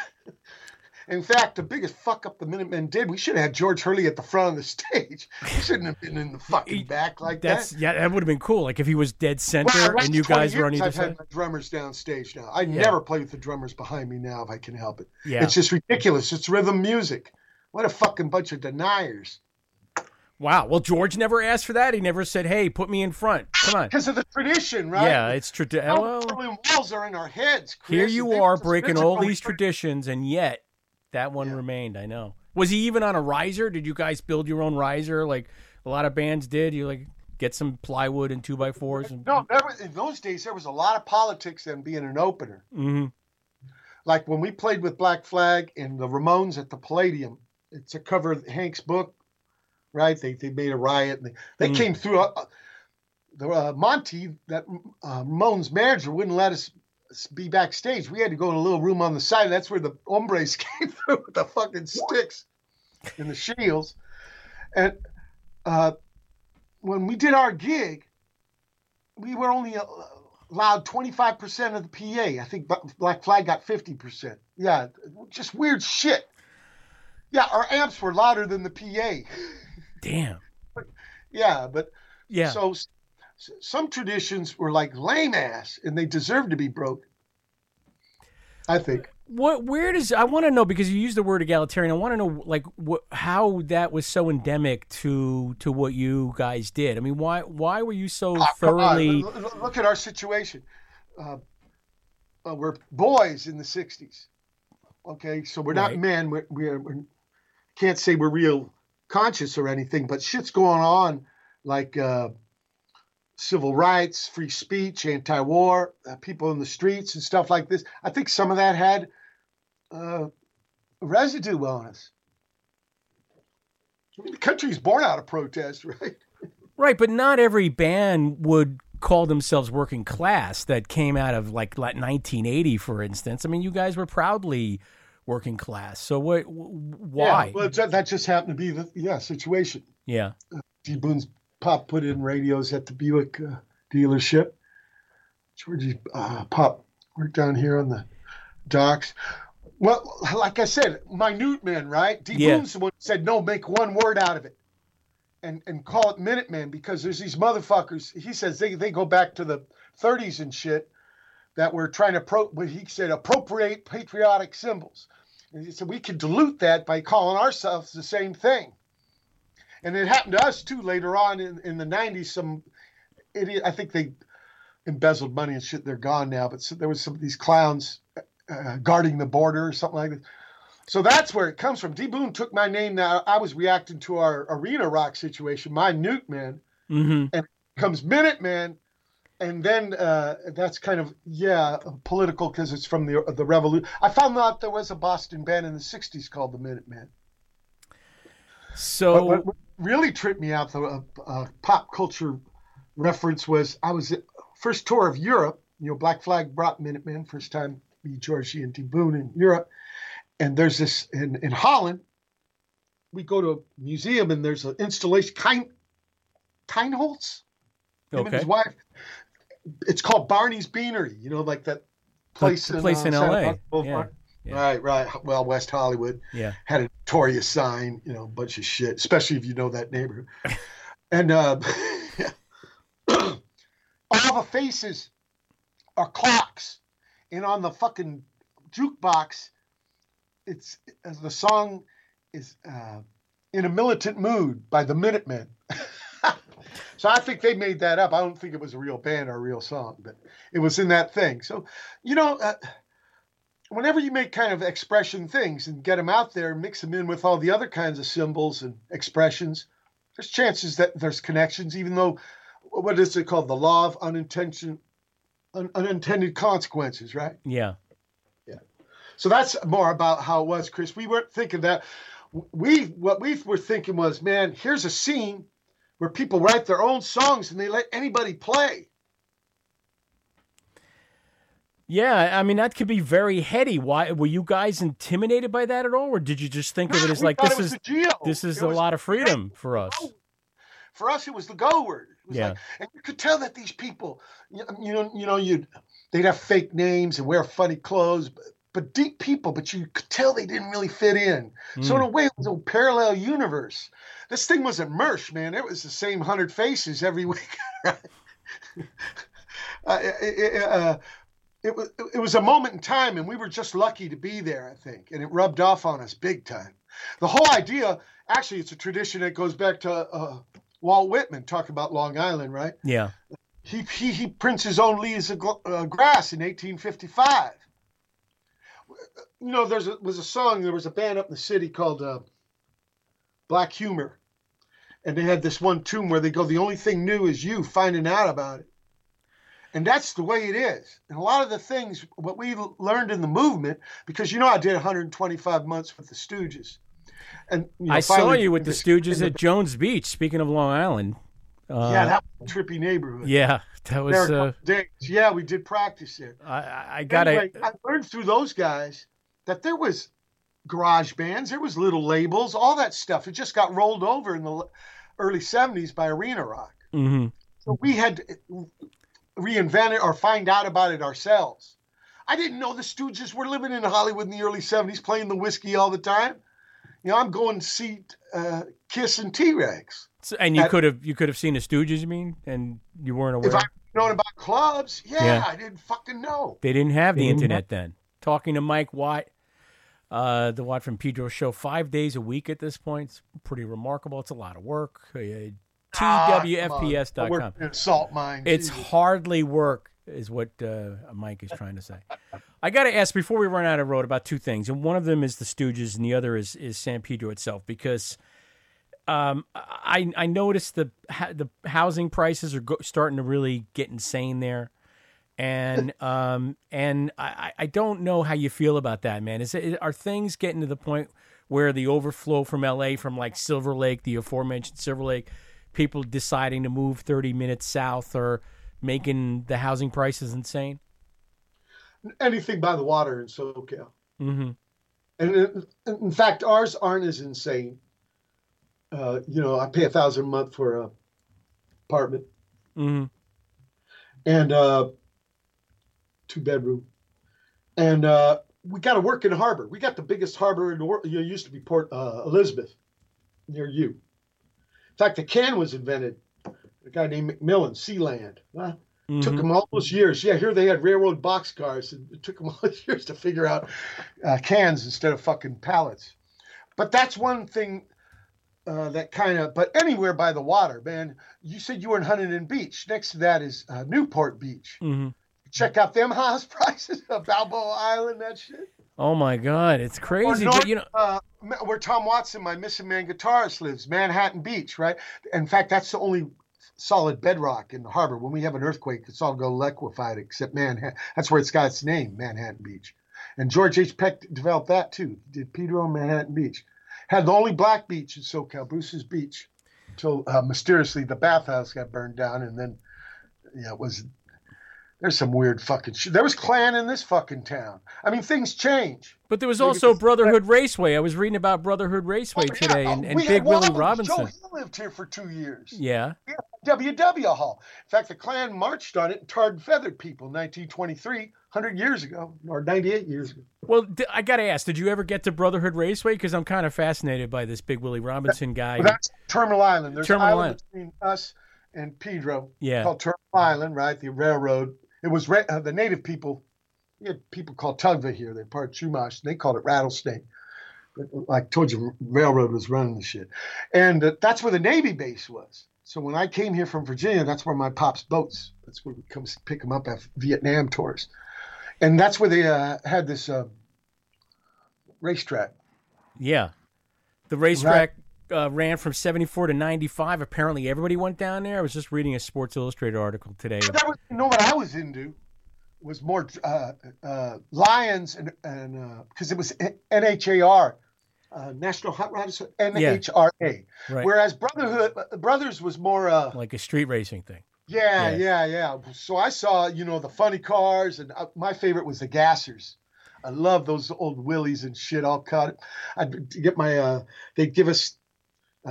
In fact, the biggest fuck-up the Minutemen did, we should have had George Hurley at the front of the stage. He shouldn't have been in the fucking back like that. Yeah, that would have been cool. Like if he was dead center and you guys were on either side. I've had my drummers downstage now. I never play with the drummers behind me now if I can help it. Yeah. It's just ridiculous. It's rhythm music. What a fucking bunch of deniers. Wow. Well, George never asked for that. He never said, hey, put me in front. Come on. Because of the tradition, right? Yeah, it's tradition. The walls are in our heads, Chris. Here you are breaking all these traditions, and yet... That one remained, I know. Was he even on a riser? Did you guys build your own riser like a lot of bands did? You like get some plywood and 2x4s? No, in those days, there was a lot of politics in being an opener. Mm-hmm. Like when we played with Black Flag and the Ramones at the Palladium, it's a cover of Hank's book, right? They made a riot. And they came through. Monty, that Ramon's manager, wouldn't let us be backstage. We had to go in a little room on the side. That's where the hombres came through with the fucking sticks and the shields. And when we did our gig, we were only allowed 25% of the PA. I think Black Flag got 50%. Yeah, just weird shit. Yeah, our amps were louder than the PA. Damn. Yeah. So some traditions were like lame ass, and they deserve to be broke, I think. I want to know, because you used the word egalitarian. I want to know how that was so endemic to what you guys did. I mean, why were you so thoroughly? Look at our situation. We're boys in the '60s. Okay, so we're not men. We can't say we're real conscious or anything, but shit's going on like civil rights, free speech, anti-war, people in the streets and stuff like this. I think some of that had residue on us. I mean, the country's born out of protest, right? Right, but not every band would call themselves working class that came out of like 1980, for instance. I mean, you guys were proudly working class. So why? Yeah, well, that just happened to be the situation. Yeah. G. Boone's pop put in radios at the Buick dealership. Georgie's pop worked down here on the docks. Well, like I said, Minutemen, right? D. Boone's the one who said, no, make one word out of it. And call it Minutemen, because there's these motherfuckers. He says they go back to the 30s and shit that were trying to, he said, appropriate patriotic symbols. And he said we could dilute that by calling ourselves the same thing. And it happened to us, too, later on in the 90s. Some idiot, I think they embezzled money and shit. They're gone now. But so there was some of these clowns guarding the border or something like that. So that's where it comes from. D. Boone took my name. Now I was reacting to our arena rock situation, my Minutemen, and it becomes Minutemen, and then that's kind of political because it's from the revolution. I found out there was a Boston band in the '60s called the Minutemen. So but what really tripped me out, the pop culture reference was I was at first tour of Europe. You know, Black Flag brought Minutemen first time. Me, Georgie, and D. Boone in Europe. And there's this in Holland, we go to a museum and there's an installation, Keinholz, him and his wife. It's called Barney's Beanery, you know, like that place in LA. Yeah. Yeah. Right. Well, West Hollywood had a notorious sign, you know, a bunch of shit, especially if you know that neighborhood. And all the faces are clocks. And on the fucking jukebox, it's the song is In a Militant Mood by the Minutemen. So I think they made that up. I don't think it was a real band or a real song, but it was in that thing. So, you know, whenever you make kind of expression things and get them out there, mix them in with all the other kinds of symbols and expressions, there's chances that there's connections, even though, what is it called? The law of unintended consequences, right? Yeah. So that's more about how it was, Chris. We weren't thinking that. What we were thinking was, man, here's a scene where people write their own songs and they let anybody play. Yeah, I mean, that could be very heady. Why were you guys intimidated by that at all, or did you just think of it as like this is a lot of freedom for us? For us, it was the go word. It was like, and you could tell that these people, they'd have fake names and wear funny clothes. But deep people, but you could tell they didn't really fit in. So in a way, it was a parallel universe. This thing wasn't merch, man. It was the same 100 faces every week. It was a moment in time, and we were just lucky to be there, I think. And it rubbed off on us big time. The whole idea, actually, it's a tradition that goes back to Walt Whitman, talking about Long Island, right? Yeah. He prints his own leaves of grass in 1855. You know, there was a song, there was a band up in the city called Black Humor. And they had this one tune where they go, the only thing new is you finding out about it. And that's the way it is. And a lot of the things, what we learned in the movement, because, you know, I did 125 months with the Stooges. And you know, I saw you with the Stooges at Jones Beach, speaking of Long Island. Yeah, that was a trippy neighborhood. Yeah, that was. There were a couple days. Yeah, we did practice it. I learned through those guys that there was garage bands, there was Little Labels, all that stuff. It just got rolled over in the early '70s by arena rock. Mm-hmm. So we had to reinvent it or find out about it ourselves. I didn't know the Stooges were living in Hollywood in the early '70s, playing the Whiskey all the time. You know, I'm going to see Kiss and T-Rex. So, and you could have seen the Stooges, you mean, and you weren't aware? If I'd known about clubs, yeah, I didn't fucking know. They didn't have the internet then. Talking to Mike Watt, the Watt from Pedro show, 5 days a week at this point. It's pretty remarkable. It's a lot of work. TWFPS.com. We're in salt mines. It's hardly work, is what Mike is trying to say. I got to ask, before we run out of road, about two things. And one of them is the Stooges, and the other is San Pedro itself, because I noticed the housing prices are starting to really get insane there. And I don't know how you feel about that, man. Are things getting to the point where the overflow from L.A., from like Silver Lake, the aforementioned Silver Lake, people deciding to move 30 minutes south or making the housing prices insane? Anything by the water in SoCal. Mm-hmm. And in fact, ours aren't as insane. You know, I pay $1,000 a month for an apartment. Mm-hmm. And 2-bedroom. And we got to work in harbor. We got the biggest harbor in the world. It used to be Port Elizabeth near you. In fact, the can was invented. A guy named McMillan, Sealand. Huh? Mm-hmm. Took them all those years. Yeah, here they had railroad boxcars. And it took them all those years to figure out cans instead of fucking pallets. But that's one thing that kind of, but anywhere by the water, man. You said you were in Huntington Beach. Next to that is Newport Beach. Mm-hmm. Check out them house prices of Balboa Island, that shit. Oh, my God. It's crazy. North, but, you know, where Tom Watson, my missing man guitarist, lives, Manhattan Beach, right? In fact, that's the only solid bedrock in the harbor. When we have an earthquake, it's all go liquefied except Manhattan. That's where it's got its name, Manhattan Beach. And George H. Peck developed that too. He did Pedro and Manhattan Beach. Had the only black beach in SoCal, Bruce's Beach, until mysteriously the bathhouse got burned down. And then, yeah, it was. There's some weird fucking shit. There was Klan in this fucking town. I mean, things change. But there was also Brotherhood Raceway. I was reading about Brotherhood Raceway today and Big Willie Robinson. Joe Hill lived here for 2 years. Yeah. WW Hall. In fact, the Klan marched on it and tarred and feathered people in 1923, 100 years ago, or 98 years ago. Well, I got to ask, did you ever get to Brotherhood Raceway? Because I'm kind of fascinated by this Big Willie Robinson guy. Well, that's Terminal Island. There's an island between us and Pedro called Terminal Island, right? The railroad. It was the native people. We had people called Tugva here. They're part Chumash. And they called it Rattlesnake. But like I told you, railroad was running the shit. And that's where the Navy base was. So when I came here from Virginia, that's where my pop's boats. That's where we come pick them up after Vietnam tours. And that's where they had this racetrack. Yeah. The racetrack ran from 74 to 95. Apparently everybody went down there. I was just reading a Sports Illustrated article today. You know what I was into was more Lions and because it was NHAR, National Hot Rods, NHRA. Yeah. Right. Whereas Brothers was more like a street racing thing. Yeah. So I saw, you know, the funny cars, and my favorite was the Gassers. I love those old Willies and shit. All cut. I'd get my they'd give us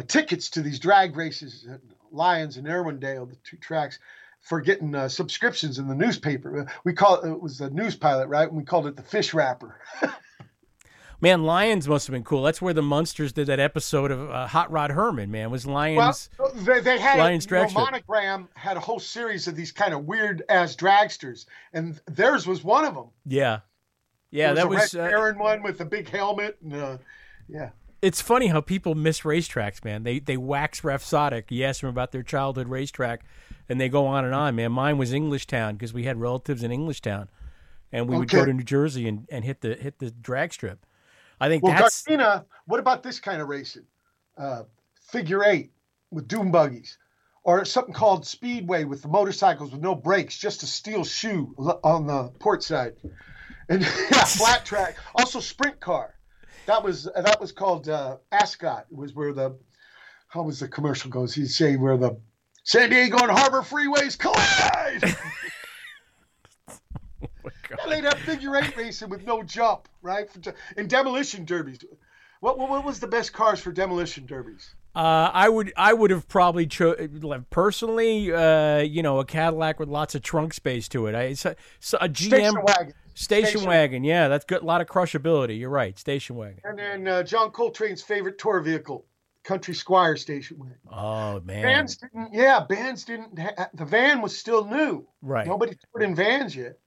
tickets to these drag races at Lyons and Irwindale, the two tracks, for getting subscriptions in the newspaper. We call it was the News Pilot, right? And we called it the Fish Wrapper. Man, Lyons must have been cool. That's where the Munsters did that episode of Hot Rod Herman, man. Was Lyons. Well, they had Lyons Monogram had a whole series of these kind of weird-ass dragsters, and theirs was one of them. Yeah, that was a red Baron one with the big helmet. And, yeah. It's funny how people miss racetracks, man. They wax rhapsodic. You ask them about their childhood racetrack, and they go on and on, man. Mine was Englishtown because we had relatives in Englishtown, and we would go to New Jersey and hit the drag strip. I think that's... Gardena, what about this kind of racing? Figure eight with dune buggies, or something called speedway with the motorcycles with no brakes, just a steel shoe on the port side, and flat track. Also sprint car. That was called Ascot. It was where the commercial goes? He'd say where the San Diego and Harbor freeways collide. Oh my God. They have figure-8 racing with no jump, right? And demolition derbies. What was the best cars for demolition derbies? I would have probably personally, a Cadillac with lots of trunk space to it. A GM station wagon. Yeah, that's good. A lot of crushability. You're right, station wagon. And then John Coltrane's favorite tour vehicle, Country Squire station wagon. Oh man, vans didn't. Yeah, bands didn't. The van was still new. Right. Nobody toured in vans yet.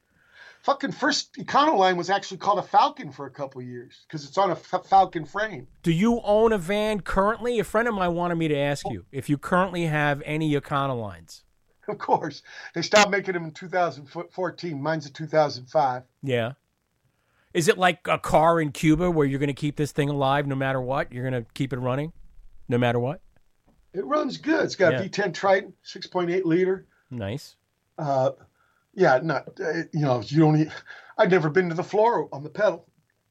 Fucking first Econoline was actually called a Falcon for a couple of years because it's on a Falcon frame. Do you own a van currently? A friend of mine wanted me to ask you if you currently have any Econolines. Of course. They stopped making them in 2014. Mine's a 2005. Yeah. Is it like a car in Cuba where you're going to keep this thing alive no matter what? You're going to keep it running no matter what? It runs good. It's got a V10 Triton, 6.8 liter. Nice. Yeah, you don't need, I've never been to the floor on the pedal.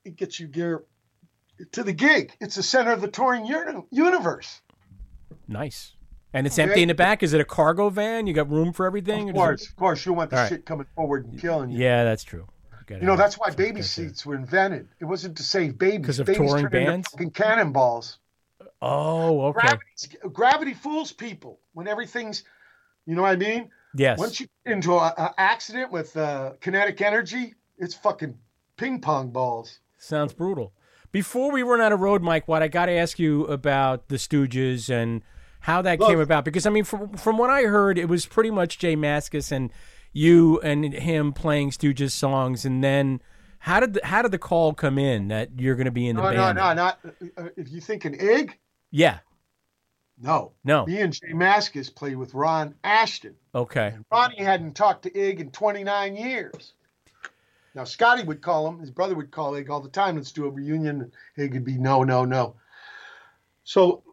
It gets you gear to the gig. It's the center of the touring universe. Nice. And it's empty in the back. Is it a cargo van? You got room for everything? Of course. You want the shit coming forward and killing you. Yeah, that's true. That's why baby seats were invented. It wasn't to save babies. Because of touring bands? Fucking cannonballs. Oh, okay. Gravity fools people when everything's, you know what I mean? Yes. Once you get into an accident with kinetic energy, it's fucking ping pong balls. Sounds brutal. Before we run out of road, Mike Watt, I got to ask you about the Stooges and how that came about. Because, I mean, from what I heard, it was pretty much Jay Mascis and you and him playing Stooges songs. And then how did the call come in that you're going to be in the band? No, if you think an egg? Yeah. No. Me and Jay Mascis played with Ron Ashton. Okay. And Ronnie hadn't talked to Ig in 29 years. Now, Scotty would call him. His brother would call Ig all the time. Let's do a reunion. Ig would be, no. So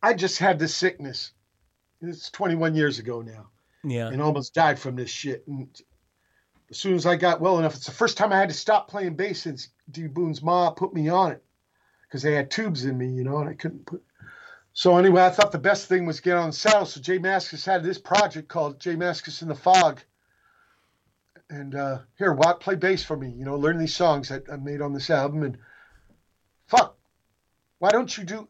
I just had this sickness. It's 21 years ago now. Yeah. And almost died from this shit. And as soon as I got well enough, it's the first time I had to stop playing bass since D. Boone's ma put me on it. Because they had tubes in me, and I couldn't put... So anyway, I thought the best thing was get on the saddle. So Jay Mascis had this project called Jay Mascis in the Fog. And here, Watt, play bass for me. Learn these songs that I made on this album. And fuck, why don't you do...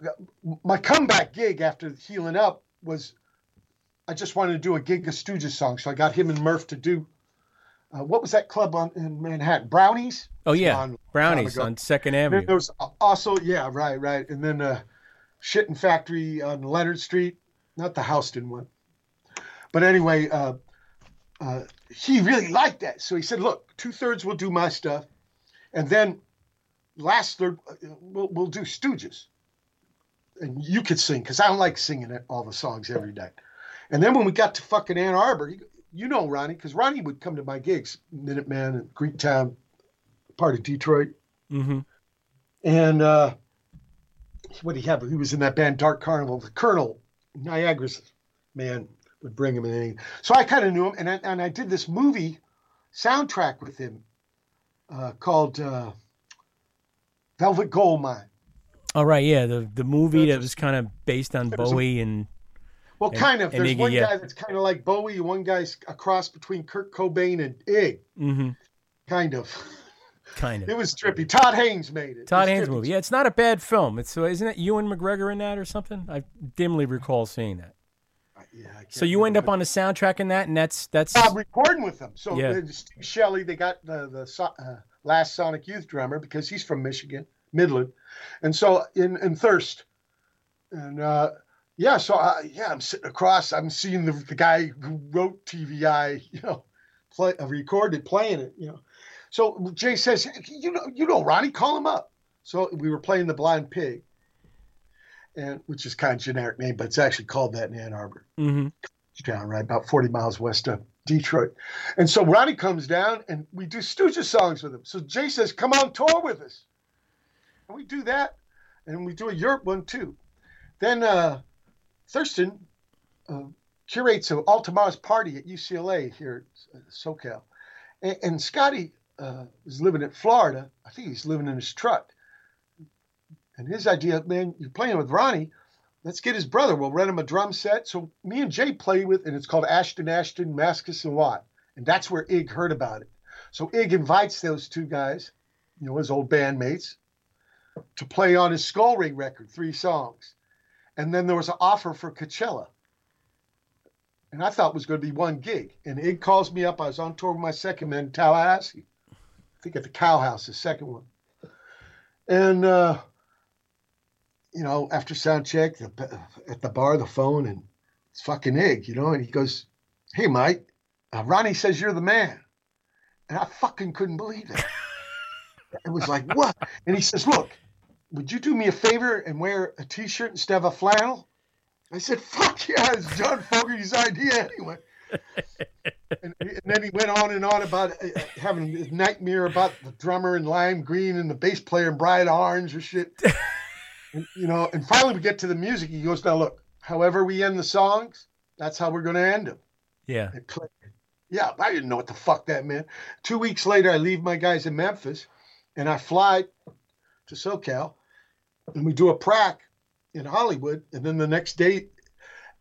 My comeback gig after healing up was I just wanted to do a gig of Stooges songs. So I got him and Murph to do... what was that club in Manhattan? Brownies? Oh, yeah, Brownies on 2nd Avenue. There was also... Yeah, right. And then... Shittin' Factory on Leonard Street, not the Houston one. But anyway, he really liked that. So he said, look, 2/3 will do my stuff. And then last third, we'll do Stooges. And you could sing, because I don't like singing all the songs every night. And then when we got to fucking Ann Arbor, Ronnie, because Ronnie would come to my gigs, Minuteman and Greektown, part of Detroit. Mm-hmm. And... what did he have? He was in that band Dark Carnival. The Colonel, Niagara's man, would bring him in. So I kind of knew him, and I did this movie soundtrack with him called Velvet Goldmine. All right, yeah, the movie that was kind of based on Bowie and... Well, kind of. There's one guy that's kind of like Bowie, one guy's a cross between Kurt Cobain and Ig. Mm-hmm. Kind of. It was trippy. Todd Haynes made it. Todd Haynes' movie. Yeah, it's not a bad film. Isn't it Ewan McGregor in that or something? I dimly recall seeing that. Yeah. So you end up on a soundtrack in that, and that's. I'm recording with them. So Steve Shelley, they got the last Sonic Youth drummer because he's from Michigan, Midland, and so in Thirst, and I'm sitting across. I'm seeing the guy who wrote TVI, playing it, So Jay says, Ronnie, call him up. So we were playing The Blind Pig, which is kind of generic name, but it's actually called that in Ann Arbor. Mm-hmm. Down, right, about 40 miles west of Detroit. And so Ronnie comes down, and we do Stooges songs with him. So Jay says, come on tour with us. And we do that, and we do a Europe one, too. Then Thurston curates an Altamara's party at UCLA here at SoCal. And Scotty... was living in Florida. I think he's living in his truck. And his idea, man, you're playing with Ronnie. let's get his brother. We'll rent him a drum set. So me and Jay play with, and it's called Ashton, Ashton, Maskus, and Watt. And that's where Ig heard about it. So Ig invites those two guys, you know, his old bandmates, to play on his Skull Ring record, 3 songs. And then there was an offer for Coachella. And I thought it was going to be 1 gig. And Ig calls me up. I was on tour with my second man, Tallahassee. I think at the Cow House, the second one. And, you know, after sound check at the bar, the phone, and it's fucking Ig, you know. And he goes, "Hey, Mike, Ronnie says you're the man." And I fucking couldn't believe it. It was like, what? And he says, "Look, would you do me a favor and wear a T-shirt instead of a flannel?" I said, "Fuck yeah, it's John Fogerty's idea anyway." And then he went on and on about having his nightmare about the drummer in lime green and the bass player in bright orange or shit. You know, and finally we get to the music. He goes, "Now look, however we end the songs, that's how we're going to end them." Yeah. Yeah, I didn't know what the fuck that meant. 2 weeks later, I leave my guys in Memphis, and I fly to SoCal, and we do a prac in Hollywood. And then the next day,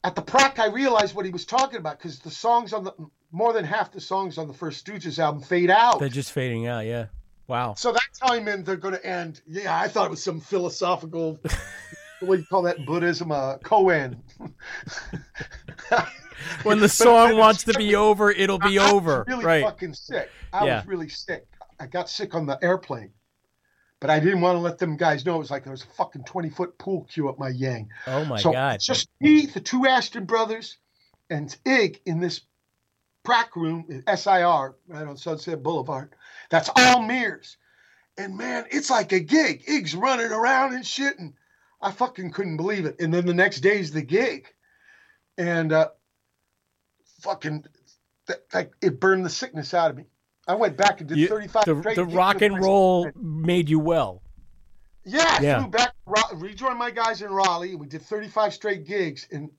at the prac, I realized what he was talking about, because the songs on the more than half the songs on the first Stooges album fade out. They're just fading out, yeah. Wow. So that's how I meant they're going to end. Yeah, I thought it was some philosophical, what do you call that in Buddhism, koan. When the song wants to be over, it'll be over. I was really fucking sick. I was really sick. I got sick on the airplane, but I didn't want to let them guys know. It was like there was a fucking 20-foot pool cue up my yang. Oh, my God. It's just me, the two Ashton brothers, and Ig in this prac room, SIR, right on Sunset Boulevard. That's all mirrors. And, man, it's like a gig. Ig's running around and shit, and I fucking couldn't believe it. And then the next day's the gig. And fucking it burned the sickness out of me. I went back and did 35 straight. The rock and roll made you well. Yeah, I flew back, rejoined my guys in Raleigh. We did 35 straight gigs, and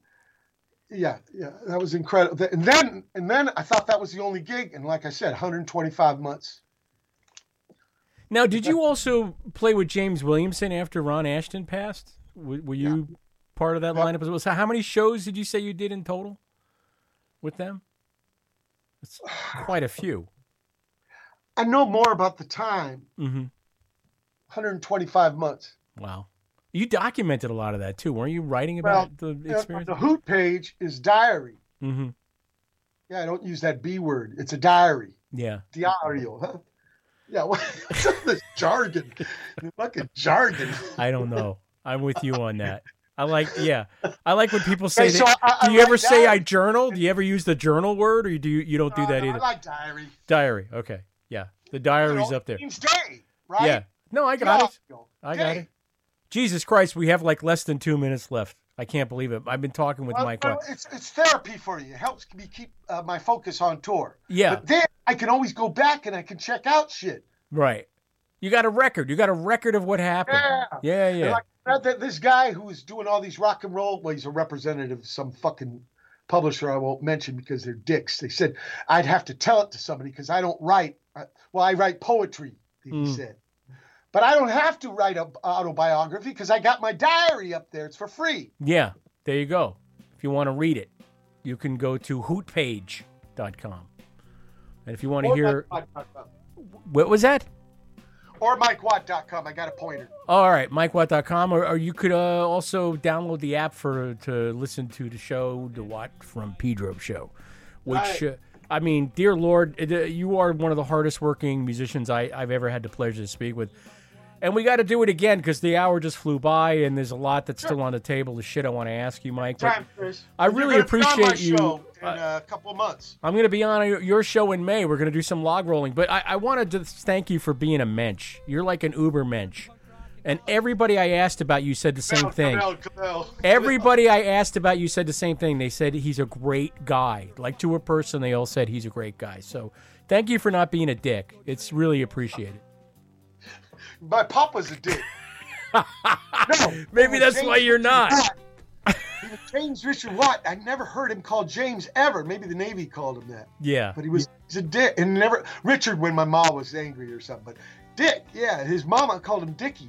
yeah, that was incredible. And then I thought that was the only gig, and like I said, 125 months. Now, did you also play with James Williamson after Ron Ashton passed? Were you part of that lineup as well? So how many shows did you say you did in total with them? It's quite a few. I know more about the time. Mm-hmm. 125 months. Wow. You documented a lot of that too. Weren't you writing about the experience? The Hoot page is diary. Mm-hmm. Yeah, I don't use that B word. It's a diary. Yeah. Diario, huh? Yeah, what's all this jargon? Fucking jargon. I don't know. I'm with you on that. I like when people say so that. Do you ever say I journal? Do you ever use the journal word, or you don't do that either? I like diary. Diary, okay. Yeah, the diary's up there. It means day, right? Yeah. No, I got it. I got it. Jesus Christ, we have like less than 2 minutes left. I can't believe it. I've been talking with Mike. It's therapy for you. It helps me keep my focus on tour. Yeah. But then I can always go back and I can check out shit. Right. You got a record. You got a record of what happened. Yeah. Yeah. And like, this guy who is doing all these rock and roll, well, he's a representative of some fucking publisher I won't mention because they're dicks. They said, I'd have to tell it to somebody because I don't write. Well, I write poetry, he said. But I don't have to write an autobiography because I got my diary up there. It's for free. Yeah, there you go. If you want to read it, you can go to hootpage.com. And if you want to hear... What was that? Or MikeWatt.com. I got a pointer. All right, MikeWatt.com. Or you could also download the app to listen to the show, The Watt from Pedro Show, which... I mean, dear Lord, you are one of the hardest working musicians I've ever had the pleasure to speak with. And we got to do it again because the hour just flew by and there's a lot that's still on the table of shit I want to ask you, Mike. But I really appreciate you. In a couple of months. I'm going to be on your show in May. We're going to do some log rolling. But I wanted to thank you for being a mensch. You're like an uber mensch. And everybody I asked about you said the same thing. Everybody I asked about you said the same thing. They said he's a great guy. Like to a person, they all said he's a great guy. So thank you for not being a dick. It's really appreciated. My pop was a dick. No, maybe that's why you're not. He was James Richard Watt. I never heard him called James ever. Maybe the Navy called him that. Yeah. But he's a dick. And never Richard when my mom was angry or something. But Dick, yeah. His mama called him Dickie.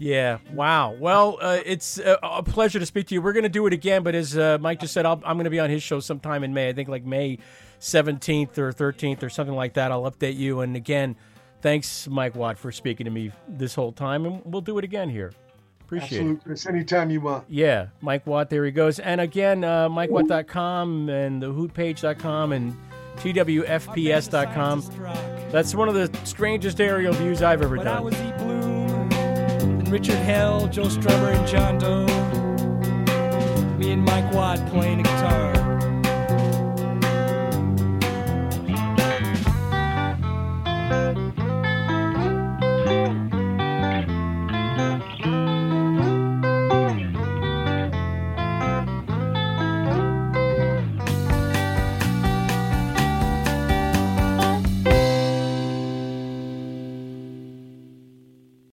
Yeah. Wow. Well, it's a pleasure to speak to you. We're going to do it again, but as Mike just said, I'm going to be on his show sometime in May. I think like May 17th or 13th or something like that. I'll update you. And again, thanks, Mike Watt, for speaking to me this whole time, and we'll do it again here. Appreciate Absolute. It. Chris, anytime you want. Yeah, Mike Watt, there he goes. And again, MikeWatt.com and thehootpage.com and TWFPS.com. That's one of the strangest aerial views I've ever done. I was E. Bloom, and Richard Hell, Joe Strummer, and John Doe. Me and Mike Watt playing the guitar.